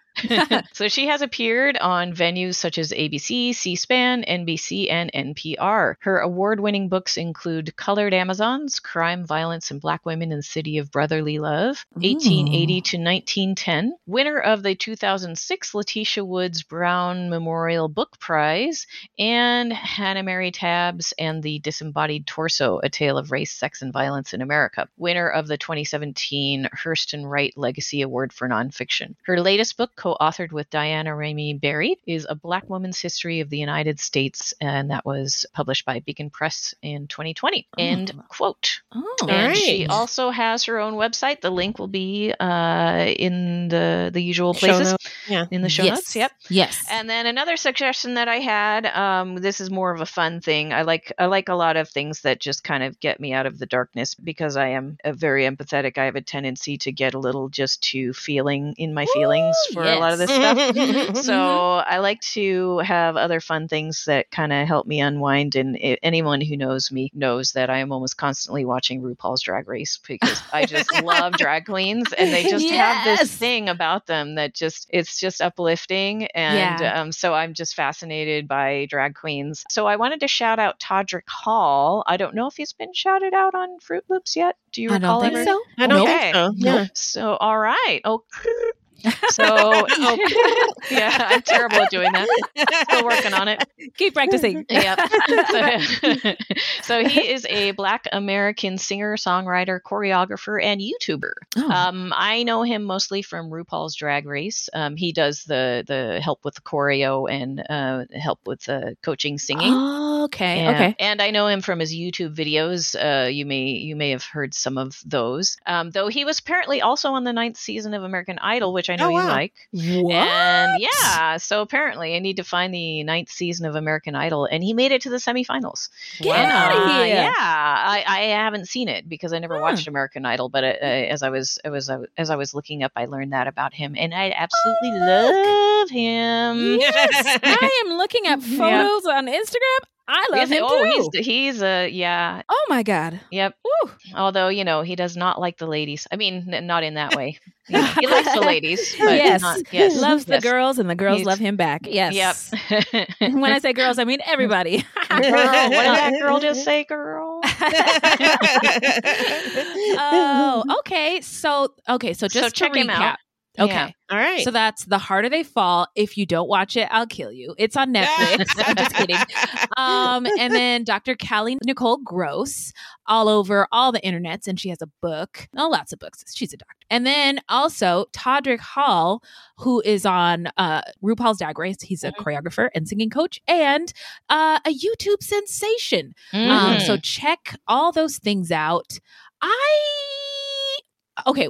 So she has appeared on venues such as A B C, C-SPAN, N B C, and N P R. Her award-winning books include Colored Amazons, Crime, Violence, and Black Women in the City of Brotherly Love, eighteen eighty Ooh. To nineteen ten, winner of the two thousand six Letitia Woods Brown Memorial Book Prize, and Hannah Mary Tabbs and the Disembodied Torso, A Tale of Race, Sex, and Violence in America, winner of the twenty seventeen Hurston Wright Legacy Award for Nonfiction. Her latest book, co-authored with Diana Ramey Berry, is A Black Woman's History of the United States, and that was published by Beacon Press in twenty twenty. Oh. End quote. Oh, and right. She also has her own website. The link will be uh, in the, the usual places. Yeah. In the show yes. notes. Yep. Yes. And then another suggestion that I had, um, this is more of a fun thing. I like I like a lot of things that just kind of get me out of the darkness because I am a very empathetic. I have a tendency to get a little just too feeling in my feelings Ooh, for yes. a lot of this stuff. So I like to have other fun things that kind of help me unwind. And it, anyone who knows me knows that I am almost constantly watching RuPaul's Drag Race because I just love drag queens, and they just yes. have this thing about them that just it's just uplifting. And yeah. um, so I'm just fascinated by drag queens. So I wanted to shout out Todrick Hall. I don't know if he's been shouted out on Fruit Loops yet. Do you I recall him? I don't think so. I don't okay. think so. Yeah. So, all right. Oh, so oh, yeah, I'm terrible at doing that. Still working on it. Keep practicing. Yep. So, so he is a Black American singer, songwriter, choreographer, and YouTuber. Oh. Um, I know him mostly from RuPaul's Drag Race. Um, he does the the help with the choreo and uh, help with the coaching singing. Oh, okay. Yeah. Okay. And I know him from his YouTube videos. Uh, you may you may have heard some of those. Um, though he was apparently also on the ninth season of American Idol, which I know oh, wow. you like. What? And yeah, so apparently I need to find the ninth season of American Idol, and he made it to the semifinals. Get and, out of here! Uh, yeah, I, I haven't seen it because I never huh. watched American Idol, but it, uh, as I was, it was uh, as I was looking up, I learned that about him, and I absolutely oh, love him. Yes, I am looking at photos yeah. on Instagram. I love yes, him oh, too. He's, he's a, yeah. Oh my God. Yep. Woo. Although, you know, he does not like the ladies. I mean, n- not in that way. He, he likes the ladies. But yes. Not, yes. Loves yes. the girls, and the girls he's, love him back. Yes. Yep. When I say girls, I mean everybody. Girl, what did that girl just say, girl? Oh, okay. So, okay. So just so check recap. him out. Okay. Yeah. All right. So that's The Harder They Fall. If you don't watch it, I'll kill you. It's on Netflix. I'm just kidding. Um, and then Doctor Kali Nicole Gross, all over all the internets. And she has a book. Oh, lots of books. She's a doctor. And then also Todrick Hall, who is on uh, RuPaul's Drag Race. He's a choreographer and singing coach, and uh, a YouTube sensation. Mm-hmm. Um, so check all those things out. I... Okay.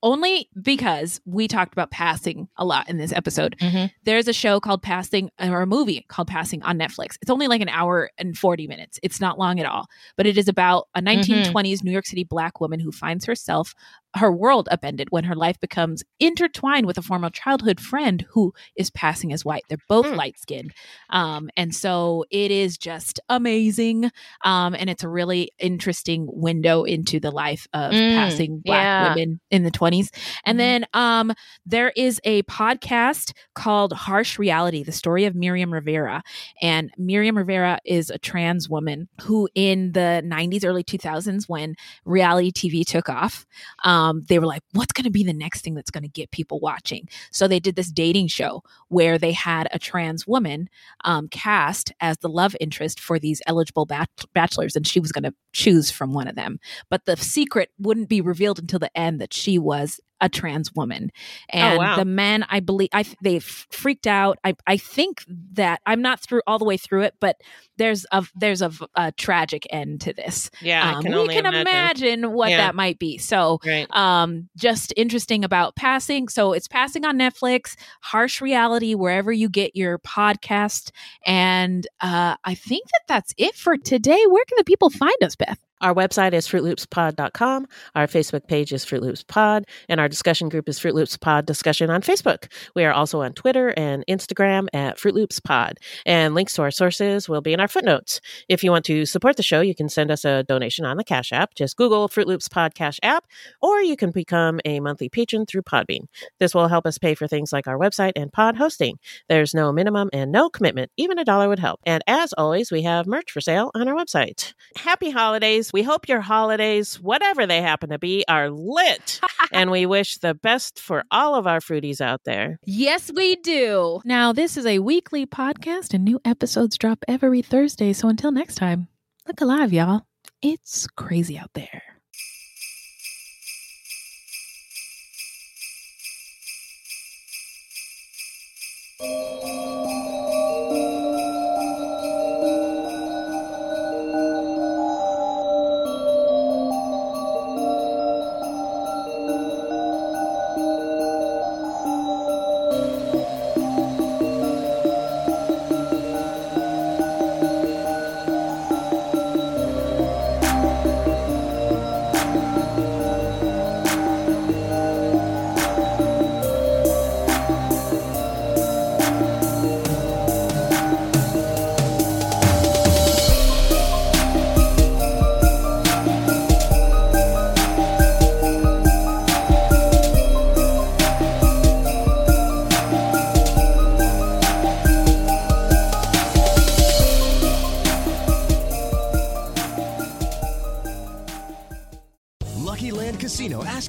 Only because we talked about Passing a lot in this episode. Mm-hmm. There's a show called Passing, or a movie called Passing on Netflix. It's only like an hour and forty minutes. It's not long at all. But it is about a nineteen twenties mm-hmm. New York City Black woman who finds herself, her world upended when her life becomes intertwined with a former childhood friend who is passing as white. They're both mm. light skinned. Um, and so it is just amazing. Um, and it's a really interesting window into the life of mm. passing Black yeah. women in the twenties. And mm. then um, there is a podcast called Harsh Reality: The Story of Miriam Rivera. And Miriam Rivera is a trans woman who in the nineties, early two thousands, when reality T V took off, um, um, they were like, what's going to be the next thing that's going to get people watching? So they did this dating show where they had a trans woman um, cast as the love interest for these eligible bat- bachelors, and she was going to choose from one of them. But the secret wouldn't be revealed until the end that she was a trans woman. And oh, wow. the men, I believe, I they f- freaked out. I I think that I'm not through all the way through it, but there's a there's a, a tragic end to this. Yeah, um, I can we only can imagine, imagine what yeah. that might be. So, right. um, just interesting about Passing. So it's Passing on Netflix, Harsh Reality, wherever you get your podcast. And uh, I think that that's it for today. Where can the people find us, Beth? Our website is fruit loops pod dot com. Our Facebook page is Fruit Loops Pod, and our discussion group is Fruit Loops Pod Discussion on Facebook. We are also on Twitter and Instagram at Fruit Loops Pod, and links to our sources will be in our footnotes. If you want to support the show, you can send us a donation on the Cash App. Just Google Fruit Loops Pod Cash App, or you can become a monthly patron through Podbean. This will help us pay for things like our website and pod hosting. There's no minimum and no commitment. Even a dollar would help. And as always, we have merch for sale on our website. Happy holidays. We hope your holidays, whatever they happen to be, are lit. And we wish the best for all of our fruities out there. Yes, we do. Now, this is a weekly podcast and new episodes drop every Thursday. So until next time, look alive, y'all. It's crazy out there.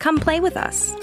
Come play with us.